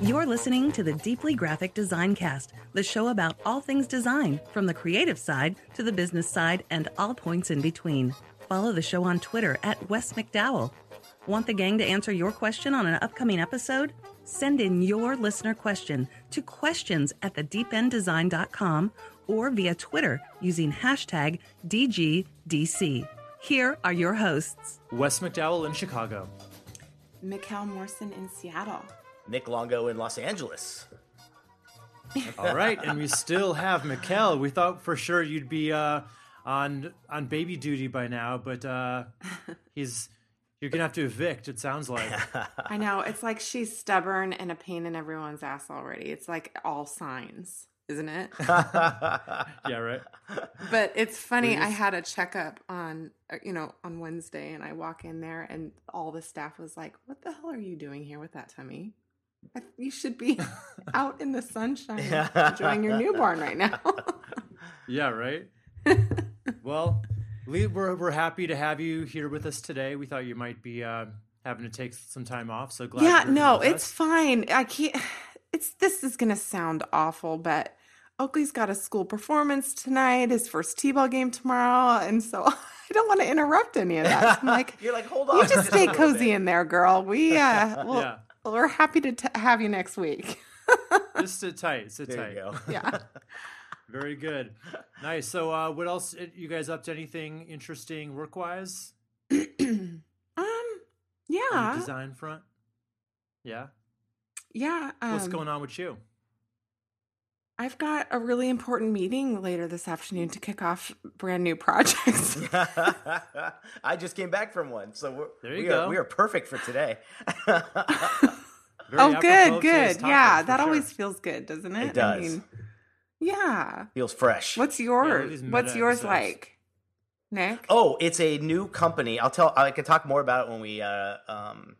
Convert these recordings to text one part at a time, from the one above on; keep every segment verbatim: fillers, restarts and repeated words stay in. You're listening to the Deeply Graphic Design Cast, the show about all things design, from the creative side to the business side and all points in between. Follow the show on Twitter at Wes McDowell. Want the gang to answer your question on an upcoming episode? Send in your listener question to questions at the deep end design dot com or via Twitter using hashtag D G D C. Here are your hosts. Wes McDowell in Chicago. Mikkel Morrison in Seattle. Nick Longo in Los Angeles. All right, and we still have Mikkel. We thought for sure you'd be uh, on on baby duty by now, but uh, he's you're gonna have to evict. It sounds like. I know. It's like she's stubborn and a pain in everyone's ass already. It's like all signs, isn't it? Yeah, right. But it's funny. Please. I had a checkup on, you know, on Wednesday, and I walk in there, and all the staff was like, "What the hell are you doing here with that tummy? You should be out in the sunshine enjoying your newborn right now." Yeah, right. Well, we're we're happy to have you here with us today. We thought you might be uh, having to take some time off, so glad. Yeah, you're no, with it's us. Fine. I can't. It's this is gonna sound awful, but Oakley's got a school performance tonight, his first T-ball game tomorrow, and so I don't want to interrupt any of that. I'm like, you're like, hold on. You just stay cozy in there, girl. We, uh, we'll, yeah. We're happy to t- have you next week. Just sit tight. Sit there tight. You go. Yeah. Very good. Nice. So uh, what else? You guys up to anything interesting work-wise? um. Yeah. On the design front? Yeah. Yeah. Um, What's going on with you? I've got a really important meeting later this afternoon to kick off brand new projects. I just came back from one, so we're, there you we, go. Are, we are perfect for today. Very oh, good, good. Yeah, that sure. always feels good, doesn't it? It does. I mean, yeah. Feels fresh. What's yours? Yeah, What's yours like, Nick? Oh, it's a new company. I'll tell. I can talk more about it when we uh, um,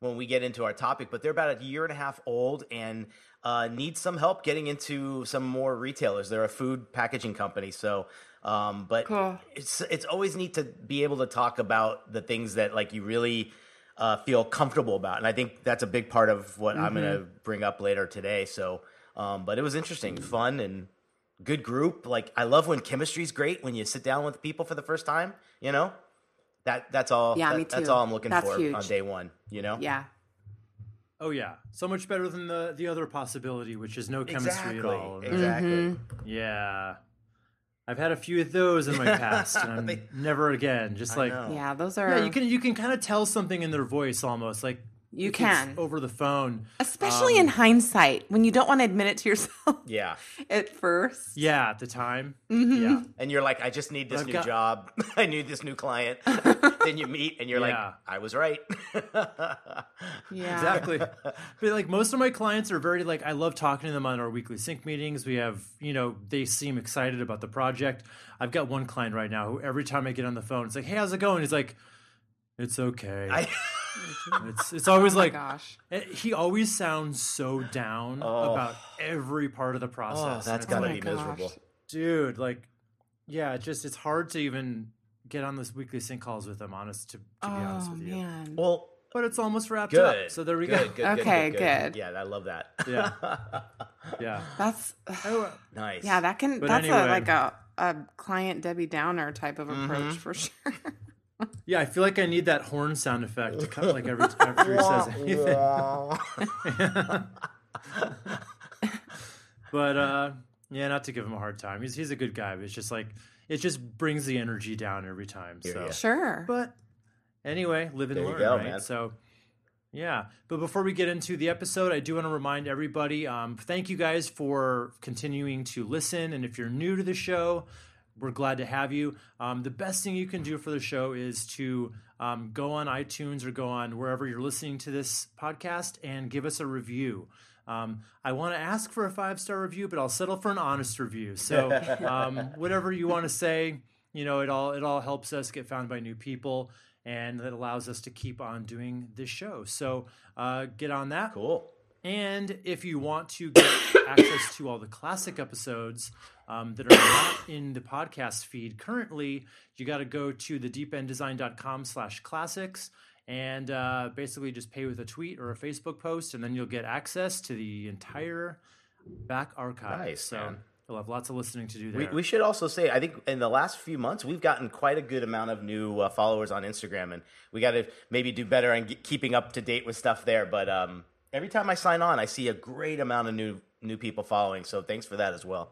when we get into our topic, but they're about a year and a half old and Uh, need some help getting into some more retailers. They're a food packaging company, so um, but cool. it's it's always neat to be able to talk about the things that like you really uh, feel comfortable about, and I think that's a big part of what mm-hmm. I'm going to bring up later today. So, um, but it was interesting, mm-hmm. fun, and good group. Like I love when chemistry's great when you sit down with people for the first time. You know that that's all. Yeah, that, me too. That's all I'm looking that's for huge. On day one. You know. Yeah. Oh, yeah. So much better than the, the other possibility, which is no chemistry exactly. at all. Exactly. Mm-hmm. Yeah. I've had a few of those in my past, and they, never again. Just I like know. Yeah, those are. Yeah, you can you can kind of tell something in their voice almost, like you, you can over the phone, especially um, in hindsight when you don't want to admit it to yourself. Yeah. At first. Yeah, at the time. Mm-hmm. Yeah. And you're like, I just need this I've new got- job. I need this new client. Then you meet and you're yeah. like, I was right. Yeah. Exactly. But like most of my clients are very like, I love talking to them on our weekly sync meetings. We have, you know, they seem excited about the project. I've got one client right now who every time I get on the phone, it's like, hey, how's it going? He's like, it's okay. I- It's it's always oh like gosh. It, he always sounds so down oh. about every part of the process. Oh, that's gotta like, be gosh. miserable, dude. Like, yeah, it's just it's hard to even get on those weekly sync calls with him. Honest to, to oh, be honest with you. Man. Well, but it's almost wrapped good. Up. So there we good, go. Good, okay, good, good, good. Yeah, I love that. Yeah, yeah. That's oh, nice. Yeah, that can. But that's anyway. a, like a a client Debbie Downer type of approach mm-hmm. for sure. Yeah, I feel like I need that horn sound effect to cut like every time he says anything. But uh, yeah, not to give him a hard time. He's he's a good guy, but it's just like it just brings the energy down every time. So yeah. Sure. But anyway, live and there learn, you go, right? Man. So yeah. But before we get into the episode, I do want to remind everybody, um, thank you guys for continuing to listen. And if you're new to the show, We're glad to have you. Um, the best thing you can do for the show is to um, go on iTunes or go on wherever you're listening to this podcast and give us a review. Um, I want to ask for a five-star review, but I'll settle for an honest review. So um, whatever you want to say, you know, it all it all helps us get found by new people, and that allows us to keep on doing this show. So uh, get on that. Cool. And if you want to get access to all the classic episodes um, that are not in the podcast feed currently, you got to go to the deep end design dot com slash classics and uh, basically just pay with a tweet or a Facebook post, and then you'll get access to the entire back archive. Nice, so man. You'll have lots of listening to do there. We, we should also say, I think in the last few months, we've gotten quite a good amount of new uh, followers on Instagram, and we got to maybe do better on get, keeping up to date with stuff there, but... Um, every time I sign on, I see a great amount of new new people following. So thanks for that as well.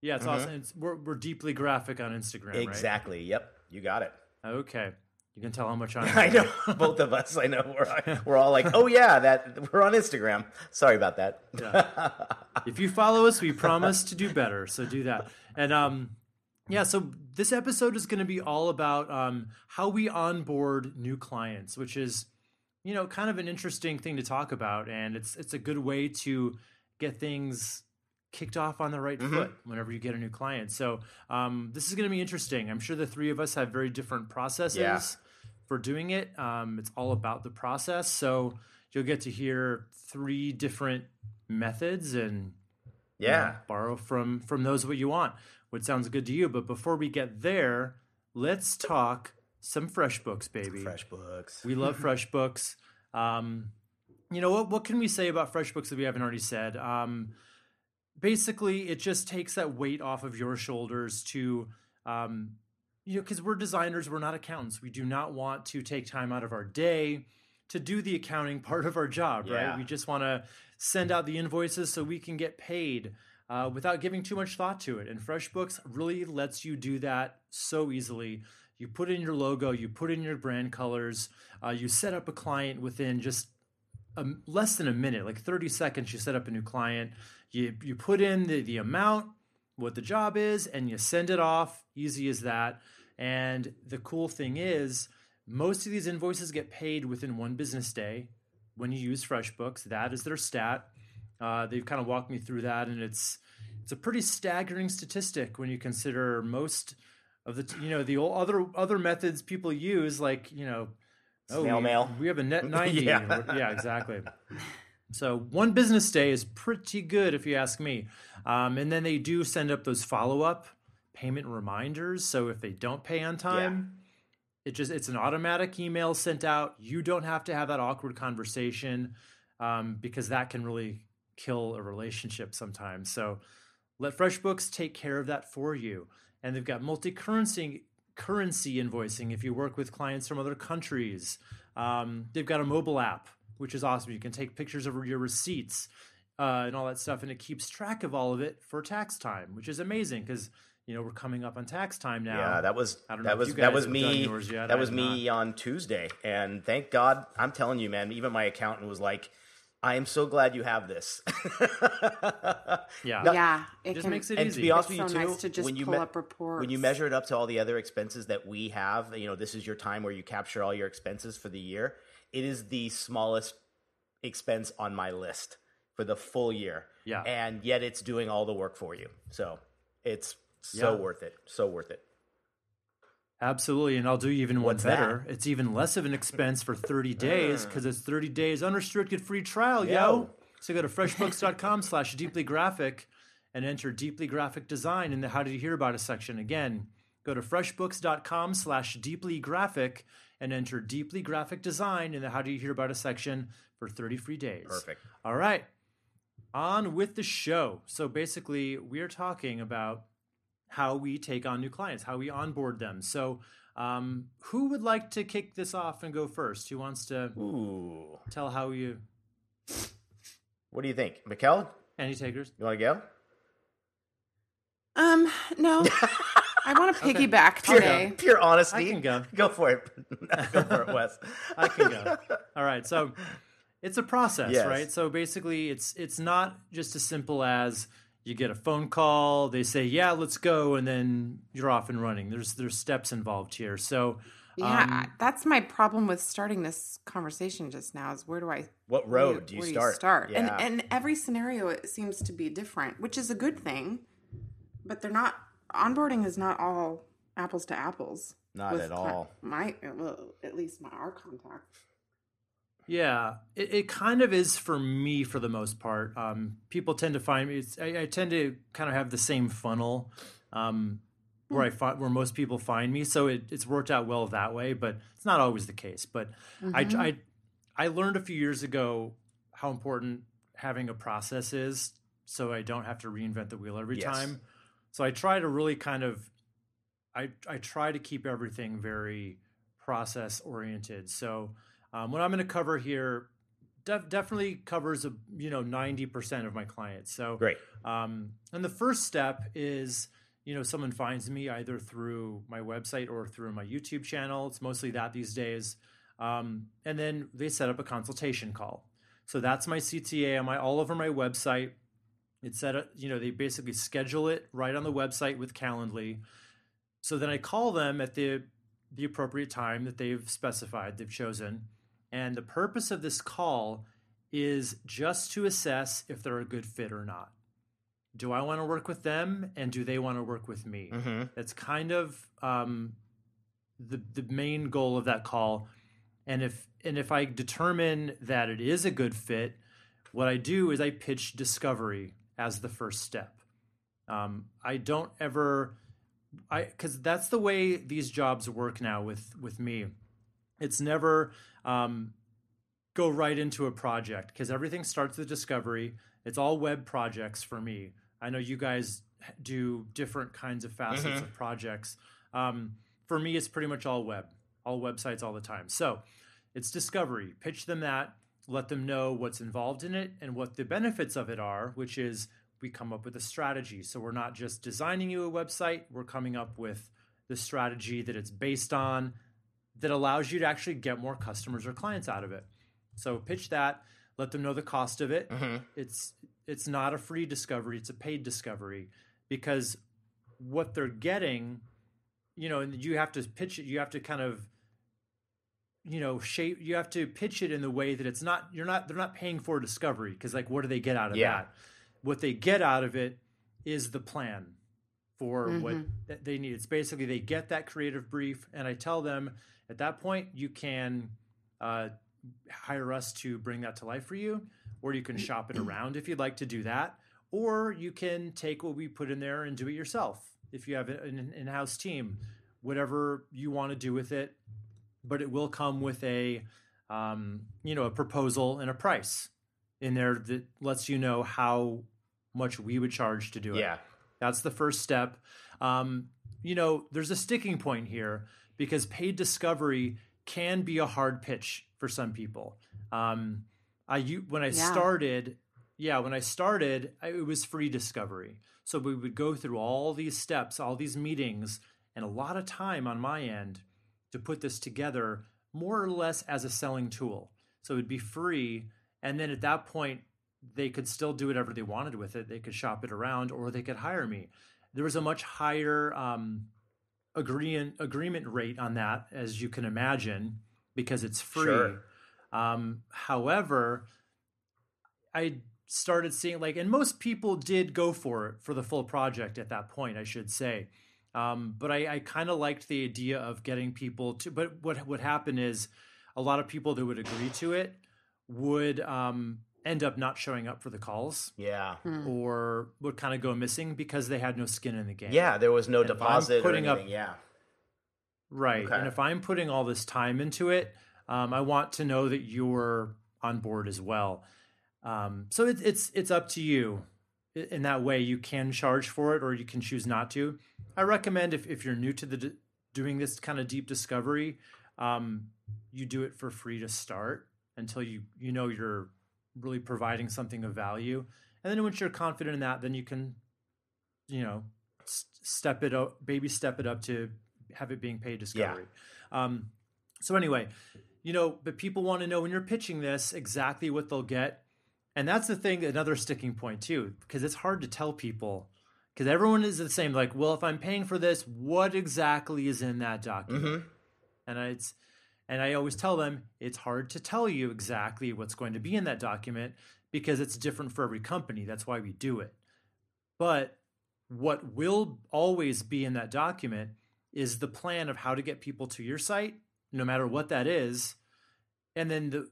Yeah, it's mm-hmm. awesome. It's, we're we're deeply graphic on Instagram, exactly. right? Exactly. Yep, you got it. Okay, you can tell how much on. I know both of us. I know we're we're all like, oh yeah, that we're on Instagram. Sorry about that. Yeah. If you follow us, we promise to do better. So do that. And um, yeah. So this episode is going to be all about um how we onboard new clients, which is. You know, kind of an interesting thing to talk about, and it's it's a good way to get things kicked off on the right mm-hmm. foot whenever you get a new client. So um, this is going to be interesting. I'm sure the three of us have very different processes yeah. for doing it. Um, it's all about the process. So you'll get to hear three different methods and yeah, you know, borrow from from those what you want, what sounds good to you. But before we get there, let's talk some FreshBooks, baby. FreshBooks. We love FreshBooks. Um, you know, what What can we say about FreshBooks that we haven't already said? Um, basically, it just takes that weight off of your shoulders to, um, you know, because we're designers, we're not accountants. We do not want to take time out of our day to do the accounting part of our job, yeah. right? We just want to send out the invoices so we can get paid uh, without giving too much thought to it. And FreshBooks really lets you do that so easily. You put in your logo, you put in your brand colors, uh, you set up a client within just a, less than a minute, like thirty seconds, you set up a new client. You you put in the, the amount, what the job is, and you send it off, easy as that. And the cool thing is, most of these invoices get paid within one business day when you use FreshBooks. That is their stat. Uh, they've kind of walked me through that, and it's it's a pretty staggering statistic when you consider most of the, you know, the old other other methods people use, like, you know, oh, snail we, mail. We have a net ninety. yeah. yeah, exactly. So one business day is pretty good, if you ask me. Um, and then they do send up those follow-up payment reminders. So if they don't pay on time, yeah. it just it's an automatic email sent out. You don't have to have that awkward conversation um, because that can really kill a relationship sometimes. So let FreshBooks take care of that for you. And they've got multi-currency currency invoicing if you work with clients from other countries. Um, they've got a mobile app, which is awesome. You can take pictures of your receipts uh, and all that stuff, and it keeps track of all of it for tax time, which is amazing because you know we're coming up on tax time now. Yeah, that was I don't know that, was, that was me yet, that was me not. on Tuesday, and thank God, I'm telling you, man. Even my accountant was like, I am so glad you have this. yeah. No, yeah. It just can, makes it and easy. To be honest with you, so too, nice to just when, you pull me- up reports. When you measure it up to all the other expenses that we have, you know, this is your time where you capture all your expenses for the year. It is the smallest expense on my list for the full year. Yeah. And yet it's doing all the work for you. So it's so yeah. worth it. So worth it. Absolutely, and I'll do even one What's better. That? It's even less of an expense for thirty days because it's thirty days unrestricted free trial, yo. yo. So go to freshbooks dot com slash deeply graphic and enter deeply graphic design in the how did you hear about us section. Again, go to freshbooks dot com slash deeply graphic and enter deeply graphic design in the how do you hear about us section for thirty free days. Perfect. All right, on with the show. So basically, we're talking about how we take on new clients, how we onboard them. So um, who would like to kick this off and go first? Who wants to Ooh. tell how you... What do you think? Mikkel? Any takers? You want to go? Um, no. I want to piggyback okay. today. Pure, pure honesty. I can go. Go for it. Go for it, Wes. I can go. All right. So it's a process, yes. right? So basically, it's it's not just as simple as you get a phone call, they say, yeah, let's go, and then you're off and running. There's there's steps involved here. So yeah, um, that's my problem with starting this conversation just now is where do I what road do you, do you start? You start? Yeah. And and every scenario it seems to be different, which is a good thing. But they're not onboarding is not all apples to apples. Not at all. My well, at least my our contact. Yeah, it, it kind of is for me for the most part. Um, people tend to find me. I, I tend to kind of have the same funnel um, where I find where most people find me. So it, it's worked out well that way, but it's not always the case. But mm-hmm. I, I I learned a few years ago how important having a process is, so I don't have to reinvent the wheel every yes. time. So I try to really kind of I I try to keep everything very process oriented. So. Um, what I'm going to cover here def- definitely covers, a, you know, ninety percent of my clients. So great. Um, and the first step is, you know, someone finds me either through my website or through my YouTube channel. It's mostly that these days. Um, and then they set up a consultation call. So that's my C T A on my all over my website. It's set up, you know, they basically schedule it right on the website with Calendly. So then I call them at the the appropriate time that they've specified, they've chosen. And the purpose of this call is just to assess if they're a good fit or not. Do I want to work with them, and do they want to work with me? Mm-hmm. That's kind of um, the the main goal of that call. And if and if I determine that it is a good fit, what I do is I pitch discovery as the first step. Um, I don't ever, I because that's the way these jobs work now with with me. It's never um, go right into a project because everything starts with discovery. It's all web projects for me. I know you guys do different kinds of facets mm-hmm. of projects. Um, for me, it's pretty much all web, all websites all the time. So it's discovery. Pitch them that, let them know what's involved in it and what the benefits of it are, which is we come up with a strategy. So we're not just designing you a website. We're coming up with the strategy that it's based on, that allows you to actually get more customers or clients out of it. So pitch that, let them know the cost of it. Mm-hmm. It's it's not a free discovery, it's a paid discovery because what they're getting, you know, and you have to pitch it, you have to kind of, you know, shape, you have to pitch it in the way that it's not, you're not, they're not paying for discovery because like, what do they get out of yeah. that? What they get out of it is the plan for mm-hmm. what they need. It's basically they get that creative brief and I tell them, at that point, you can uh, hire us to bring that to life for you, or you can shop it around if you'd like to do that, or you can take what we put in there and do it yourself if you have an in-house team, whatever you want to do with it. But it will come with a, um, you know, a proposal and a price in there that lets you know how much we would charge to do it. Yeah, that's the first step. Um, you know, there's a sticking point here, because paid discovery can be a hard pitch for some people. Um, I when I yeah. started, yeah, when I started, I, it was free discovery. So we would go through all these steps, all these meetings, and a lot of time on my end to put this together, more or less as a selling tool. So it'd be free, and then at that point, they could still do whatever they wanted with it. They could shop it around, or they could hire me. There was a much higher Um, Agreement agreement rate on that, as you can imagine, because it's free. Sure. Um, however, I started seeing like, and most people did go for it for the full project at that point, I should say. Um, but I, I kind of liked the idea of getting people to. But what would happen is a lot of people that would agree to it would um, end up not showing up for the calls. Yeah. Hmm. Or would kind of go missing because they had no skin in the game. Yeah, there was no and deposit or anything, up, yeah. Right. Okay. And if I'm putting all this time into it, um, I want to know that you're on board as well. Um, so it, it's it's up to you. In that way, you can charge for it or you can choose not to. I recommend if, if you're new to the d- doing this kind of deep discovery, um, you do it for free to start until you you know you're really providing something of value. And then once you're confident in that, then you can, you know, st- step it up, baby step it up to have it being paid discovery. Yeah. Um, so anyway, you know, but people want to know when you're pitching this exactly what they'll get. And that's the thing, another sticking point too, because it's hard to tell people, because everyone is the same. Like, well, if I'm paying for this, what exactly is in that document? Mm-hmm. And I, it's, and I always tell them, it's hard to tell you exactly what's going to be in that document because it's different for every company. That's why we do it. But what will always be in that document is the plan of how to get people to your site, no matter what that is. And then the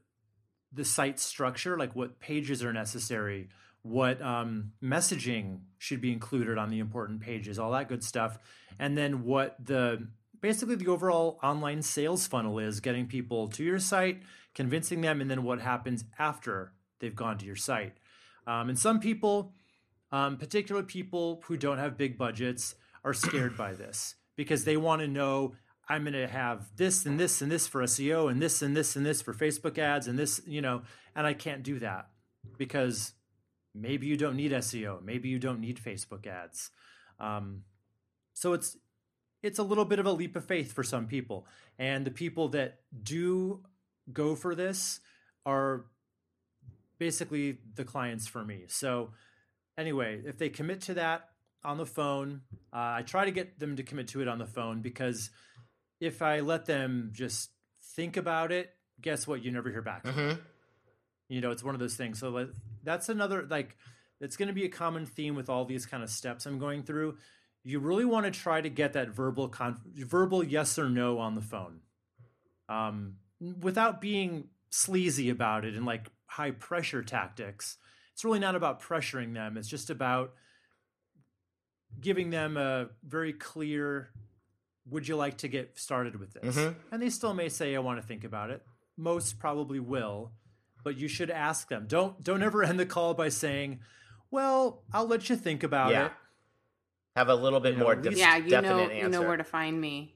the site structure, like what pages are necessary, what um, messaging should be included on the important pages, all that good stuff. And then what the basically the overall online sales funnel is, getting people to your site, convincing them, and then what happens after they've gone to your site. Um, and some people, um, particular people who don't have big budgets, are scared by this because they want to know, I'm going to have this and this and this for S E O and this and this and this for Facebook ads and this, you know, and I can't do that because maybe you don't need S E O. Maybe you don't need Facebook ads. Um, so it's, it's a little bit of a leap of faith for some people. And the people that do go for this are basically the clients for me. So anyway, if they commit to that on the phone, uh, I try to get them to commit to it on the phone because if I let them just think about it, guess what? You never hear back. Mm-hmm. You know, it's one of those things. So that's another, like, it's going to be a common theme with all these kind of steps I'm going through. You really want to try to get that verbal con- verbal yes or no on the phone, um, without being sleazy about it and like high pressure tactics. It's really not about pressuring them. It's just about giving them a very clear, would you like to get started with this? Mm-hmm. And they still may say, I want to think about it. Most probably will, but you should ask them. Don't don't ever end the call by saying, well, I'll let you think about yeah. it. Have a little bit you know, more def- yeah, you definite know, answer. You know where to find me.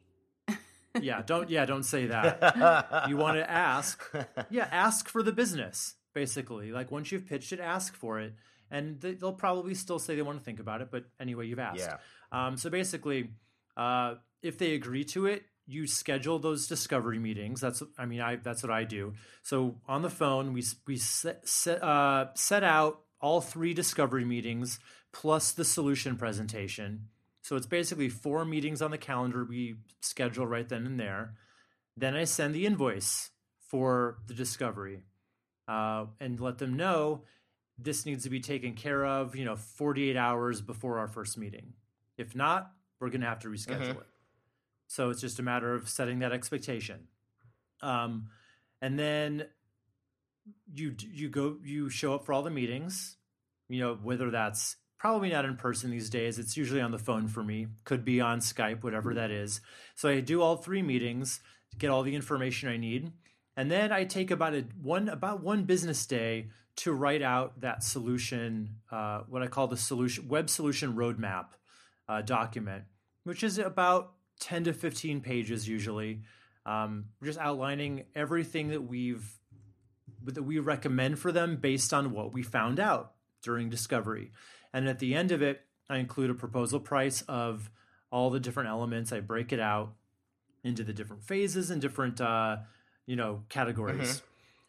yeah, don't yeah, don't say that. You want to ask. Yeah, ask for the business, basically. Like once you've pitched it, ask for it. And they'll probably still say they want to think about it, but anyway, you've asked. Yeah. Um, so basically, uh, if they agree to it, you schedule those discovery meetings. That's, I mean, I that's what I do. So on the phone, we we set set, uh, set out all three discovery meetings plus the solution presentation. So it's basically four meetings on the calendar we schedule right then and there. Then I send the invoice for the discovery uh, and let them know, this needs to be taken care of, you know, forty-eight hours before our first meeting. If not, we're going to have to reschedule mm-hmm. it. So it's just a matter of setting that expectation. Um, and then you, you go, you show up for all the meetings, you know, whether that's probably not in person these days. It's usually on the phone for me, could be on Skype, whatever that is. So I do all three meetings to get all the information I need. And then I take about a one, about one business day to write out that solution, uh, what I call the solution web solution roadmap uh, document, which is about ten to fifteen pages usually, um, just outlining everything that we've that we recommend for them based on what we found out during discovery. And at the end of it, I include a proposal price of all the different elements. I break it out into the different phases and different uh, you know categories, mm-hmm.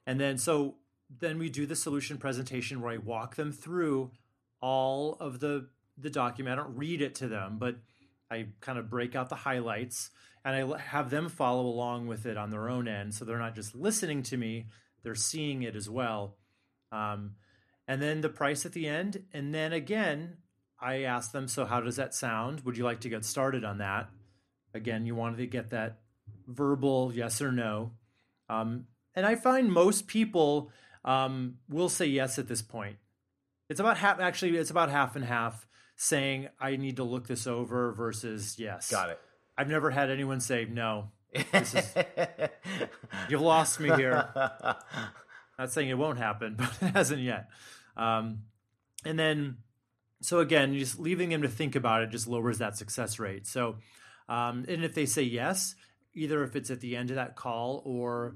and then so. Then we do the solution presentation where I walk them through all of the, the document. I don't read it to them, but I kind of break out the highlights and I have them follow along with it on their own end. So they're not just listening to me, they're seeing it as well. Um, and then the price at the end. And then again, I ask them, so how does that sound? Would you like to get started on that? Again, you wanted to get that verbal yes or no. Um, and I find most people... Um, we'll say yes at this point. It's about half, actually, it's about half and half saying, I need to look this over versus yes. Got it. I've never had anyone say, no, this is, you've lost me here. Not saying it won't happen, but it hasn't yet. Um, and then, so again, just leaving them to think about it just lowers that success rate. So, um, and if they say yes, either if it's at the end of that call or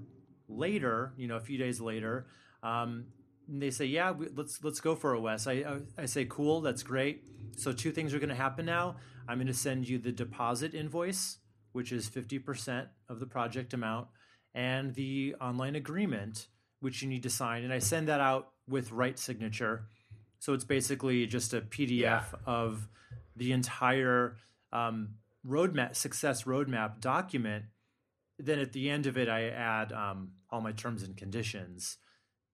later, you know, a few days later, Um, and they say, yeah, we, let's, let's go for it, Wes. I, I, I say, cool, that's great. So two things are going to happen now. I'm going to send you the deposit invoice, which is fifty percent of the project amount, and the online agreement, which you need to sign. And I send that out with right signature. So it's basically just a P D F yeah. of the entire um, roadmap, success roadmap document. Then at the end of it, I add um, all my terms and conditions,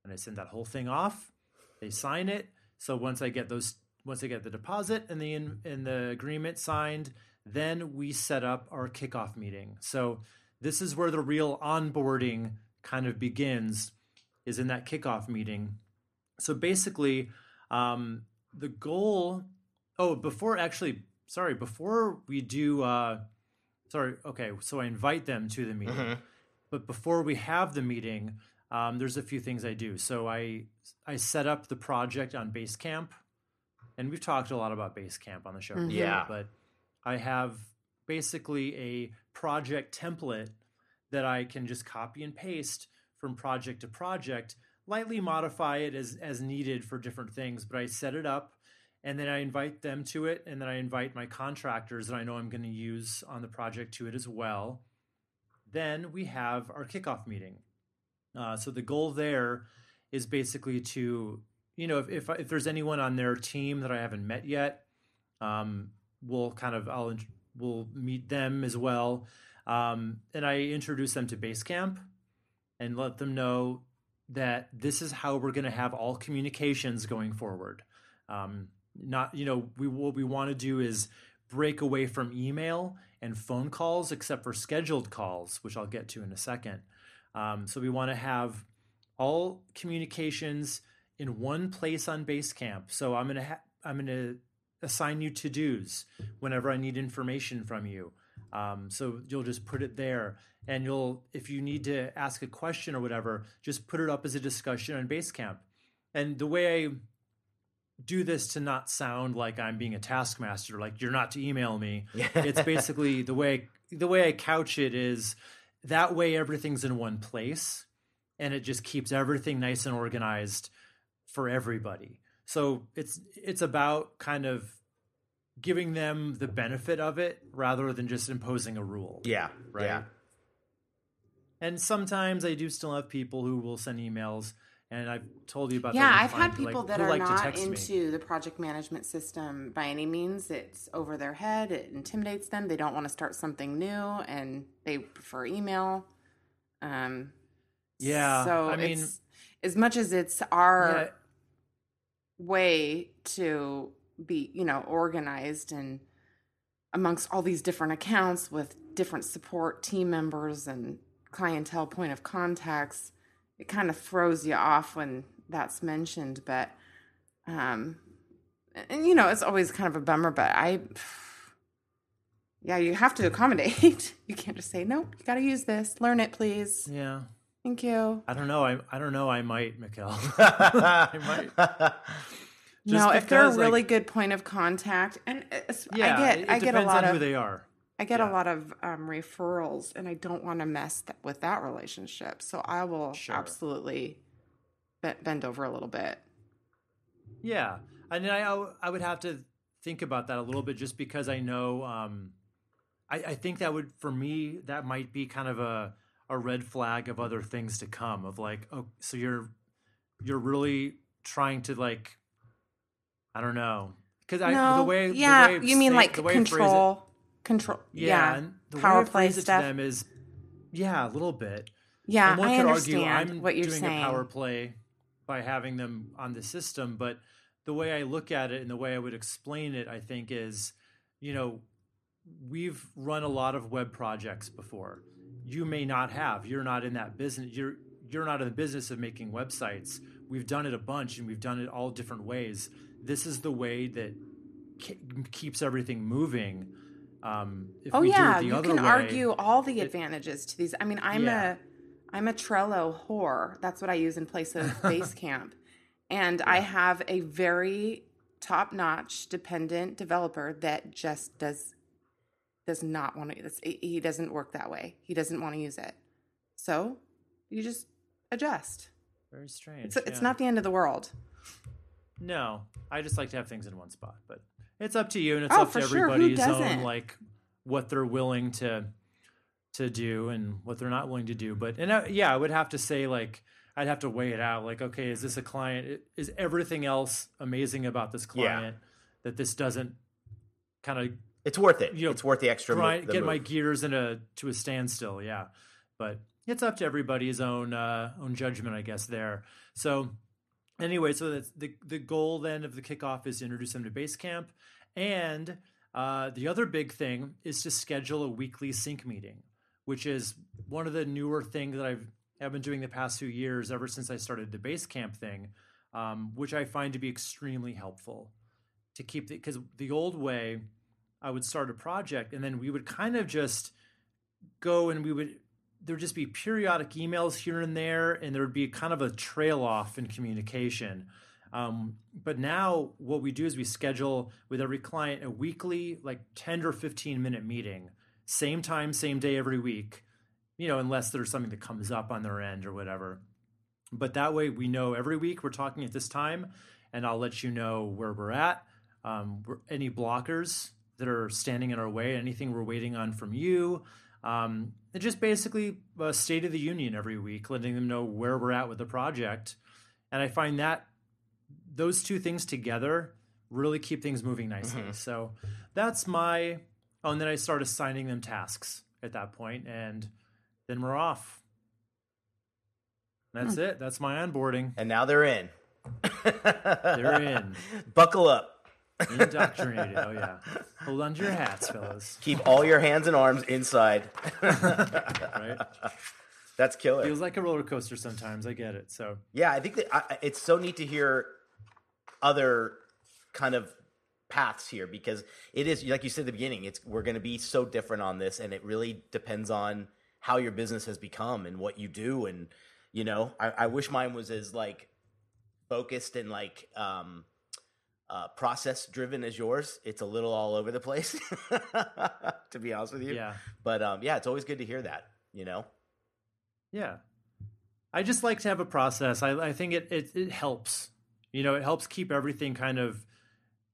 and I send that whole thing off. They sign it. So once I get those, once I get the deposit and the in, and the agreement signed, then we set up our kickoff meeting. So this is where the real onboarding kind of begins, is in that kickoff meeting. So basically, um, the goal. Oh, before actually, sorry, before we do. Uh, Sorry. Okay. So I invite them to the meeting, mm-hmm. but before we have the meeting, um, there's a few things I do. So I, I set up the project on Basecamp, and we've talked a lot about Basecamp on the show. Mm-hmm. Yeah. But I have basically a project template that I can just copy and paste from project to project, lightly modify it as, as needed for different things, but I set it up. And then I invite them to it, and then I invite my contractors that I know I'm going to use on the project to it as well. Then we have our kickoff meeting. Uh, so the goal there is basically to, you know, if if, if there's anyone on their team that I haven't met yet, um, we'll kind of I'll we'll meet them as well, um, and I introduce them to Basecamp and let them know that this is how we're going to have all communications going forward. Um, Not, you know, we what we want to do is break away from email and phone calls, except for scheduled calls, which I'll get to in a second. Um, so we want to have all communications in one place on Basecamp. So I'm gonna ha- I'm gonna assign you to-dos whenever I need information from you. Um, so you'll just put it there, and you'll if you need to ask a question or whatever, just put it up as a discussion on Basecamp. And the way I do this to not sound like I'm being a taskmaster, like you're not to email me. It's basically the way the way I couch it is that way everything's in one place, and it just keeps everything nice and organized for everybody. So it's it's about kind of giving them the benefit of it rather than just imposing a rule. Yeah. Right. Yeah. And sometimes I do still have people who will send emails. And I've told you about yeah, that. Yeah, I've had people like, that are like not into me. the project management system by any means. It's over their head. It intimidates them. They don't want to start something new, and they prefer email. Um, yeah. So I mean, as much as it's our yeah. way to be, you know, organized and amongst all these different accounts with different support team members and clientele point of contacts, it kind of throws you off when that's mentioned, but, um, and you know, it's always kind of a bummer, but I, yeah, you have to accommodate. You can't just say, nope, you got to use this. Learn it, please. Yeah. Thank you. I don't know. I, I don't know. I might, Mikkel. I might. Just no, if they're a really like, good point of contact and yeah, I get, I get a lot of, who they are. I get yeah. a lot of um, referrals, and I don't want to mess th- with that relationship. So I will sure. absolutely be- bend over a little bit. Yeah. I mean, I, I would have to think about that a little bit just because I know um, I, I think that would, for me, that might be kind of a, a red flag of other things to come of like, oh, so you're, you're really trying to like, I don't know. Cause I, no. the way, yeah. the way you state, mean like control. Control, yeah. yeah. And the Power way I play phrase stuff. It to them is, yeah, a little bit. Yeah, and one I could understand argue I'm what you're doing saying. A power play by having them on the system, but the way I look at it and the way I would explain it, I think, is, you know, we've run a lot of web projects before. You may not have. You're not in that business. You're you're not in the business of making websites. We've done it a bunch, and we've done it all different ways. This is the way that ke- keeps everything moving. Um, if oh we yeah, do it the you other can way, argue all the advantages it, to these. I mean, I'm yeah. a, I'm a Trello whore. That's what I use in place of Basecamp, and yeah. I have a very top-notch dependent developer that just does, does not want to. He doesn't work that way. He doesn't want to use it. So you just adjust. Very strange. It's, yeah. it's not the end of the world. No, I just like to have things in one spot, but. It's up to you, and it's oh, up to everybody's sure. own, like what they're willing to to do and what they're not willing to do. But and I, yeah, I would have to say, like, I'd have to weigh it out. Like, okay, is this a client? Is everything else amazing about this client yeah. that this doesn't kind of... It's worth it. You know, it's worth the extra grind, move, the get move. my gears in a to a standstill, yeah. But it's up to everybody's own uh, own judgment, I guess, there. So anyway, so that's the, the goal then of the kickoff is to introduce them to Basecamp. And uh, the other big thing is to schedule a weekly sync meeting, which is one of the newer things that I've, I've been doing the past few years ever since I started the Basecamp thing, um, which I find to be extremely helpful to keep the, because the old way... I would start a project and then we would kind of just go and we would, there'd just be periodic emails here and there. And there'd be kind of a trail off in communication. Um, but now what we do is we schedule with every client a weekly, like ten or fifteen minute meeting, same time, same day, every week, you know, unless there's something that comes up on their end or whatever. But that way we know every week we're talking at this time and I'll let you know where we're at, um, any blockers that are standing in our way, anything we're waiting on from you. Um, and just basically a state of the union every week, letting them know where we're at with the project. And I find that those two things together really keep things moving nicely. Mm-hmm. So that's my, oh, and then I start assigning them tasks at that point, and then we're off. That's mm-hmm. it. That's my onboarding. And now they're in. They're in. Buckle up. Indoctrinated. Oh yeah, hold on to your hats, fellas. Keep all your hands and arms inside. Right, that's killer. Feels like a roller coaster sometimes. I get it. So yeah, I think that I, it's so neat to hear other kind of paths here, because it is, like you said at the beginning, it's we're going to be so different on this, and it really depends on how your business has become and what you do. And you know, I, I wish mine was as like focused and like. Um, Uh, process driven as yours. It's a little all over the place, to be honest with you. Yeah. But um, yeah, it's always good to hear that, you know? Yeah. I just like to have a process. I, I think it, it, it helps, you know, it helps keep everything kind of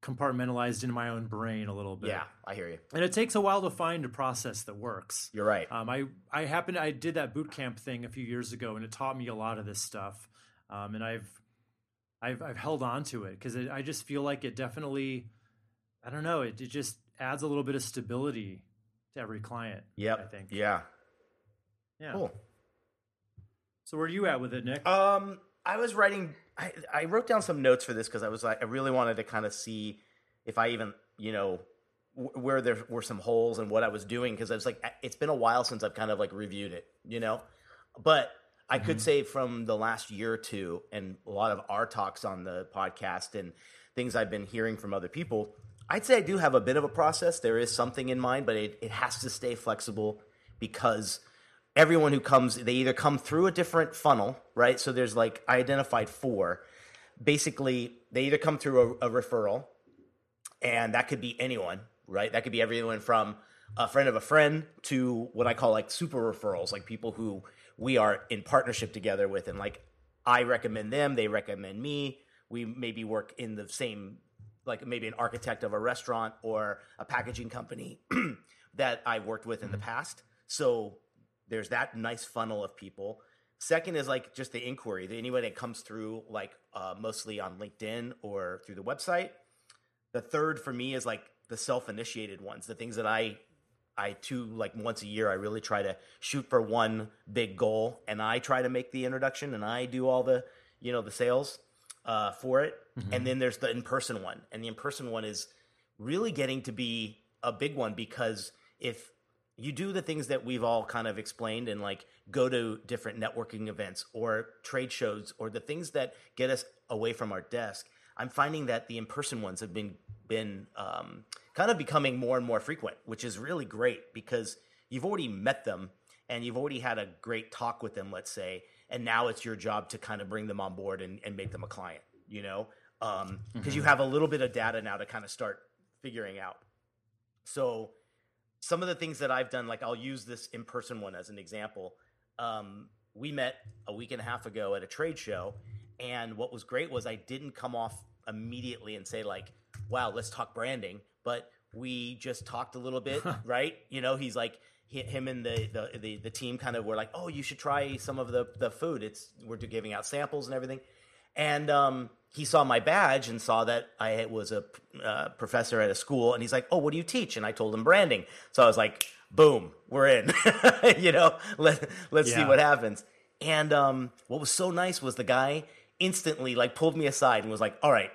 compartmentalized in my own brain a little bit. Yeah, I hear you. And it takes a while to find a process that works. You're right. Um, I, I happened, I did that boot camp thing a few years ago and it taught me a lot of this stuff. Um, and I've, I've I've held on to it because I just feel like it definitely, I don't know, it, it just adds a little bit of stability to every client. Yeah, I think. Yeah. Yeah. Cool. So where are you at with it, Nick? Um, I was writing, I, I wrote down some notes for this because I was like, I really wanted to kind of see if I even, you know, w- where there were some holes and what I was doing, because I was like, it's been a while since I've kind of like reviewed it, you know, but I could mm-hmm. say from the last year or two and a lot of our talks on the podcast and things I've been hearing from other people, I'd say I do have a bit of a process. There is something in mind, but it, it has to stay flexible because everyone who comes, they either come through a different funnel, right? So there's like, I identified four. Basically, they either come through a, a referral, and that could be anyone, right? That could be everyone from a friend of a friend to what I call like super referrals, like people who we are in partnership together with, and like I recommend them, they recommend me. We maybe work in the same, like maybe an architect of a restaurant or a packaging company that I worked with in the past. So there's that nice funnel of people. Second is like just the inquiry, anybody that comes through like uh, mostly on LinkedIn or through the website. The third for me is like the self-initiated ones, the things that I I too, like once a year, I really try to shoot for one big goal, and I try to make the introduction, and I do all the, you know, the sales uh, for it. Mm-hmm. And then there's the in-person one, and the in-person one is really getting to be a big one, because if you do the things that we've all kind of explained and like go to different networking events or trade shows or the things that get us away from our desk, I'm finding that the in-person ones have been, been, um, kind of becoming more and more frequent, which is really great because you've already met them and you've already had a great talk with them, let's say, and now it's your job to kind of bring them on board and, and make them a client, you know, because um, mm-hmm. you have a little bit of data now to kind of start figuring out. So some of the things that I've done, like I'll use this in-person one as an example. Um, we met a week and a half ago at a trade show, and what was great was I didn't come off immediately and say like, wow, let's talk branding. But we just talked a little bit, right? You know, he's like, him and the, the, the, the team kind of were like, oh, you should try some of the, the food. It's we're giving out samples and everything. And um, he saw my badge and saw that I was a uh, professor at a school. And he's like, oh, what do you teach? And I told him branding. So I was like, boom, we're in. you know, let, let's yeah. see what happens. And um, what was so nice was the guy instantly like pulled me aside and was like, all right,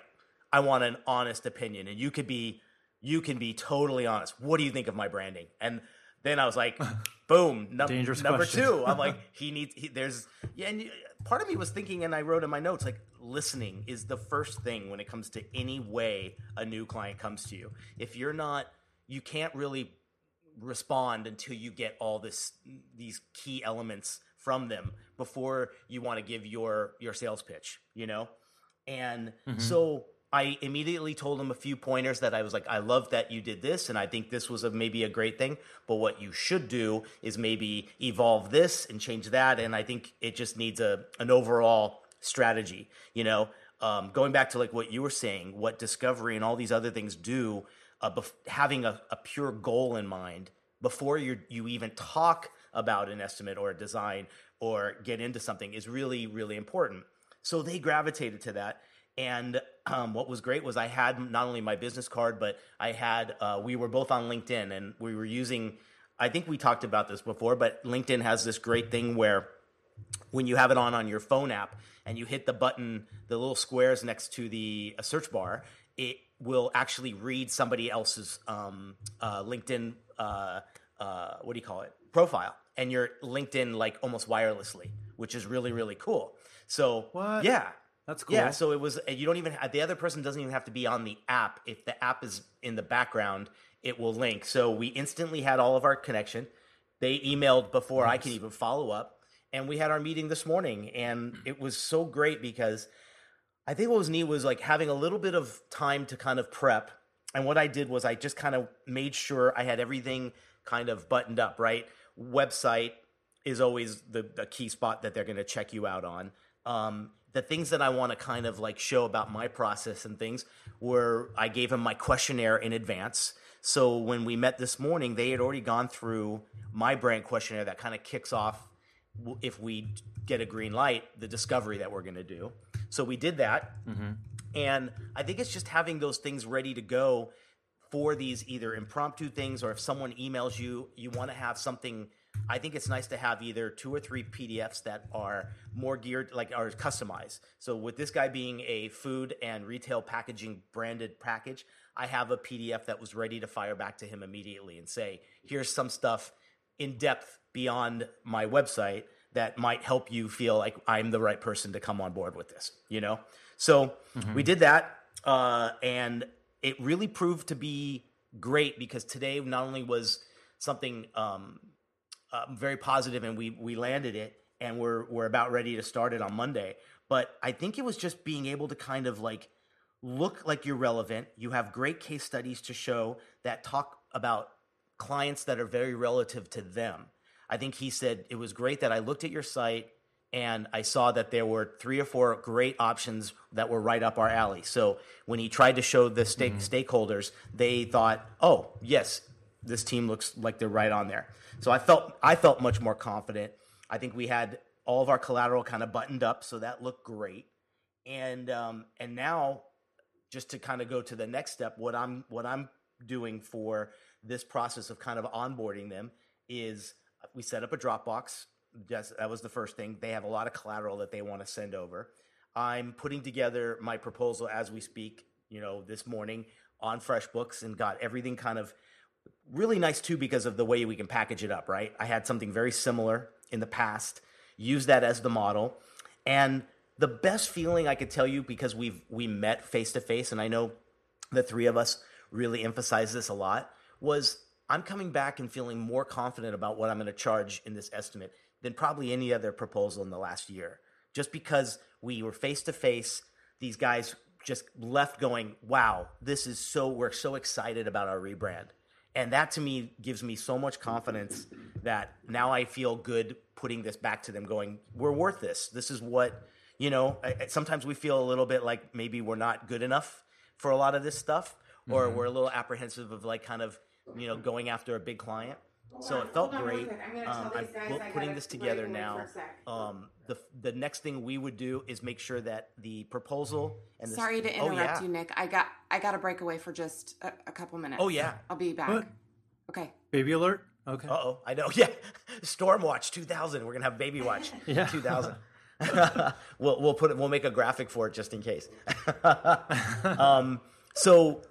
I want an honest opinion. And you could be, you can be totally honest. What do you think of my branding? And then I was like, boom, num- dangerous number question. two. I'm like, he needs, he, there's, yeah. And part of me was thinking, and I wrote in my notes, like listening is the first thing when it comes to any way a new client comes to you. If you're not, you can't really respond until you get all this, these key elements from them before you want to give your, your sales pitch, you know? And mm-hmm. so I immediately told him a few pointers that I was like, I love that you did this, and I think this was a, maybe a great thing, but what you should do is maybe evolve this and change that, and I think it just needs a an overall strategy, you know? Um, going back to like what you were saying, what discovery and all these other things do, uh, bef- having a, a pure goal in mind before you you even talk about an estimate or a design or get into something is really, really important. So they gravitated to that. And um, what was great was I had not only my business card, but I had, uh, we were both on LinkedIn and we were using, I think we talked about this before, but LinkedIn has this great thing where when you have it on on your phone app and you hit the button, the little squares next to the uh, search bar, it will actually read somebody else's um, uh, LinkedIn, uh, uh, what do you call it, profile. And your LinkedIn like almost wirelessly, which is really, really cool. So what? Yeah. That's cool. Yeah, so it was, you don't even, the other person doesn't even have to be on the app. If the app is in the background, it will link. So we instantly had all of our connection. They emailed before nice. I could even follow up. And we had our meeting this morning. And it was so great because I think what was neat was like having a little bit of time to kind of prep. And what I did was I just kind of made sure I had everything kind of buttoned up, right? Website is always the, the key spot that they're going to check you out on. Um, the things that I want to kind of like show about my process and things were I gave him my questionnaire in advance. So when we met this morning, they had already gone through my brand questionnaire that kind of kicks off if we get a green light, the discovery that we're going to do. So we did that. Mm-hmm. And I think it's just having those things ready to go for these either impromptu things or if someone emails you, you want to have something. I think it's nice to have either two or three P D Fs that are more geared, like are customized. So with this guy being a food and retail packaging branded package, I have a P D F that was ready to fire back to him immediately and say, here's some stuff in depth beyond my website that might help you feel like I'm the right person to come on board with this, you know? So mm-hmm. we did that. Uh, and it really proved to be great because today not only was something, um, Uh, very positive, and we we landed it, and we're we're about ready to start it on Monday. But I think it was just being able to kind of like look like you're relevant. You have great case studies to show that talk about clients that are very relative to them. I think he said it was great that I looked at your site and I saw that there were three or four great options that were right up our alley. So when he tried to show the sta- mm-hmm. stakeholders, they thought, oh, yes, this team looks like they're right on there. So I felt I felt much more confident. I think we had all of our collateral kind of buttoned up, so that looked great. And um, and now, just to kind of go to the next step, what I'm what I'm doing for this process of kind of onboarding them is we set up a Dropbox. That's, that was the first thing. They have a lot of collateral that they want to send over. I'm putting together my proposal as we speak, you know, this morning on FreshBooks, and got everything kind of. Really nice too because of the way we can package it up, right? I had something very similar in the past, use that as the model. And the best feeling I could tell you, because we've we met face to face, and I know the three of us really emphasized this a lot, was I'm coming back and feeling more confident about what I'm going to charge in this estimate than probably any other proposal in the last year. Just because we were face to face, these guys just left going, wow, this is so, we're so excited about our rebrand. And that to me gives me so much confidence that now I feel good putting this back to them going, we're worth this. This is what, you know, I, sometimes we feel a little bit like maybe we're not good enough for a lot of this stuff, or mm-hmm. we're a little apprehensive of like kind of, you know, going after a big client. So it felt great. Um, I'm putting this together now. Um, the the next thing we would do is make sure that the proposal and the sorry to interrupt oh, yeah. you, Nick. I got I got a breakaway for just a, a couple minutes. Oh yeah, I'll be back. What? Okay. Baby alert. Okay. Uh oh, I know. Yeah, Stormwatch two thousand. We're gonna have Baby Watch yeah. two thousand. we'll we'll put it. We'll make a graphic for it just in case. um. So.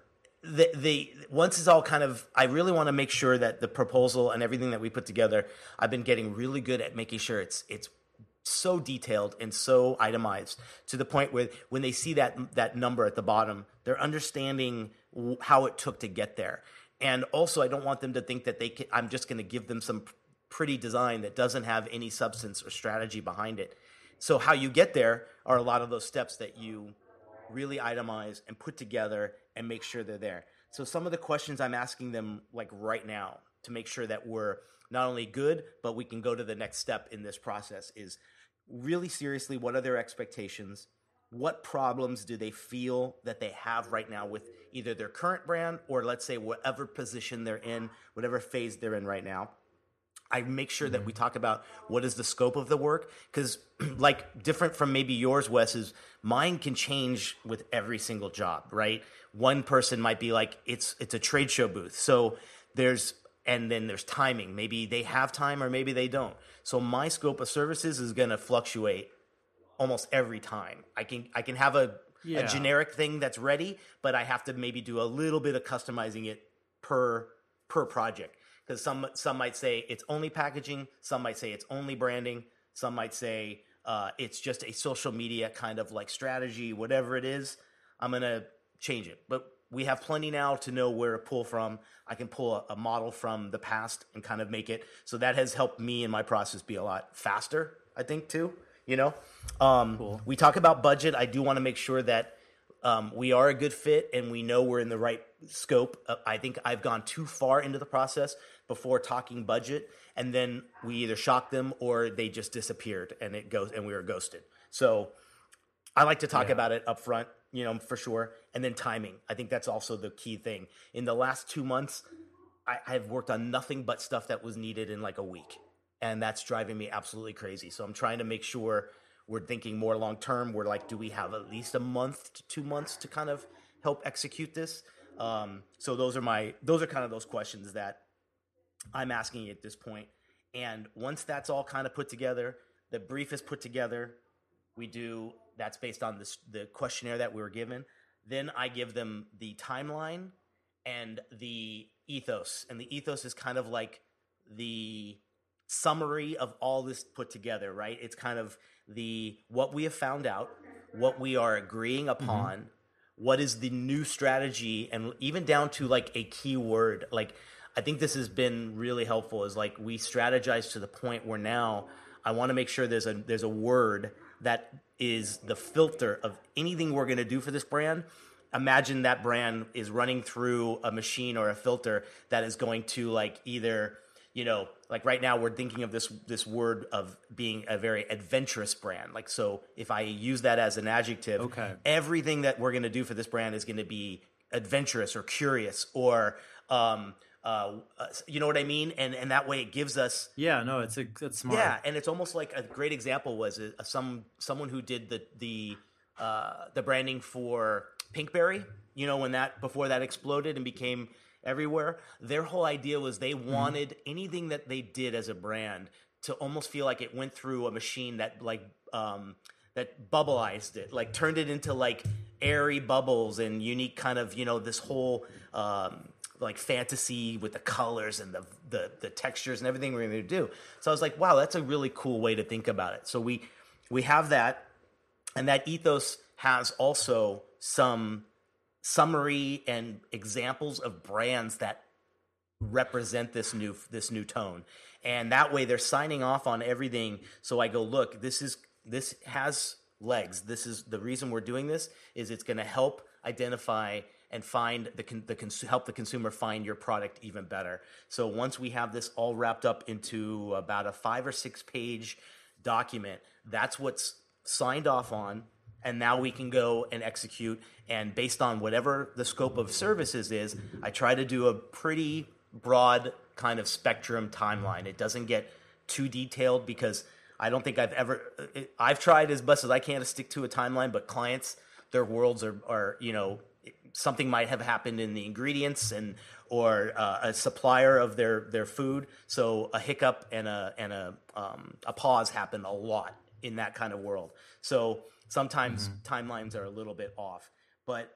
The, the once it's all kind of, I really want to make sure that the proposal and everything that we put together, I've been getting really good at making sure it's it's so detailed and so itemized to the point where when they see that that number at the bottom, they're understanding how it took to get there. And also, I don't want them to think that they can, I'm just going to give them some pretty design that doesn't have any substance or strategy behind it. So how you get there are a lot of those steps that you really itemize and put together and make sure they're there. So some of the questions I'm asking them like right now to make sure that we're not only good, but we can go to the next step in this process is really seriously, what are their expectations? What problems do they feel that they have right now with either their current brand or let's say whatever position they're in, whatever phase they're in right now? I make sure that we talk about what is the scope of the work because like different from maybe yours, Wes, is mine can change with every single job, right? One person might be like, it's it's a trade show booth. So there's and then there's timing. Maybe they have time or maybe they don't. So my scope of services is going to fluctuate almost every time. I can I can have a, yeah. a generic thing that's ready, but I have to maybe do a little bit of customizing it per per project. Because some some might say it's only packaging, some might say it's only branding, some might say uh, it's just a social media kind of like strategy, whatever it is, I'm going to change it. But we have plenty now to know where to pull from. I can pull a, a model from the past and kind of make it. So that has helped me in my process be a lot faster, I think, too. You know, um, cool. We talk about budget. I do want to make sure that Um, we are a good fit and we know we're in the right scope. Uh, I think I've gone too far into the process before talking budget. And then we either shocked them or they just disappeared and it goes and we were ghosted. So I like to talk yeah. about it up front, you know, for sure. And then timing. I think that's also the key thing. In the last two months, I, I've worked on nothing but stuff that was needed in like a week. And that's driving me absolutely crazy. So I'm trying to make sure we're thinking more long-term. We're like, do we have at least a month to two months to kind of help execute this? Um, so those are my, those are kind of those questions that I'm asking at this point. And once that's all kind of put together, the brief is put together, we do, that's based on this, the questionnaire that we were given. Then I give them the timeline and the ethos. And the ethos is kind of like the summary of all this put together, right? It's kind of the what we have found out, what we are agreeing upon, mm-hmm. what is the new strategy, and even down to like a keyword. Like I think this has been really helpful is like we strategize to the point where now I want to make sure there's a there's a word that is the filter of anything we're going to do for this brand. Imagine that brand is running through a machine or a filter that is going to like either, you know, like right now we're thinking of this this word of being a very adventurous brand. Like, so if I use that as an adjective, okay. everything that we're going to do for this brand is going to be adventurous or curious or, um, uh, uh, you know what I mean? And and that way it gives us. Yeah, no, it's a, it's smart. Yeah. And it's almost like a great example was a, a, some, someone who did the, the, uh, the branding for Pinkberry, you know, when that, before that exploded and became everywhere, their whole idea was they wanted mm-hmm. anything that they did as a brand to almost feel like it went through a machine that like um, that bubbleized it, like turned it into like airy bubbles and unique kind of, you know, this whole um, like fantasy with the colors and the, the the textures and everything we're going to do. So I was like, wow, that's a really cool way to think about it. So we we have that, and that ethos has also some summary and examples of brands that represent this new this new tone, and that way they're signing off on everything. So I go, look, this is this has legs. This is the reason we're doing this. Is it's going to help identify and find the con- the cons- help the consumer find your product even better. So once we have this all wrapped up into about a five or six page document, that's what's signed off on. And now we can go and execute. And based on whatever the scope of services is, I try to do a pretty broad kind of spectrum timeline. It doesn't get too detailed because I don't think I've ever, it, I've tried as best as I can to stick to a timeline, but clients, their worlds are, are, you know, something might have happened in the ingredients and, or uh, a supplier of their, their food. So a hiccup and a, and a, um, a pause happen a lot in that kind of world. So sometimes mm-hmm. timelines are a little bit off, but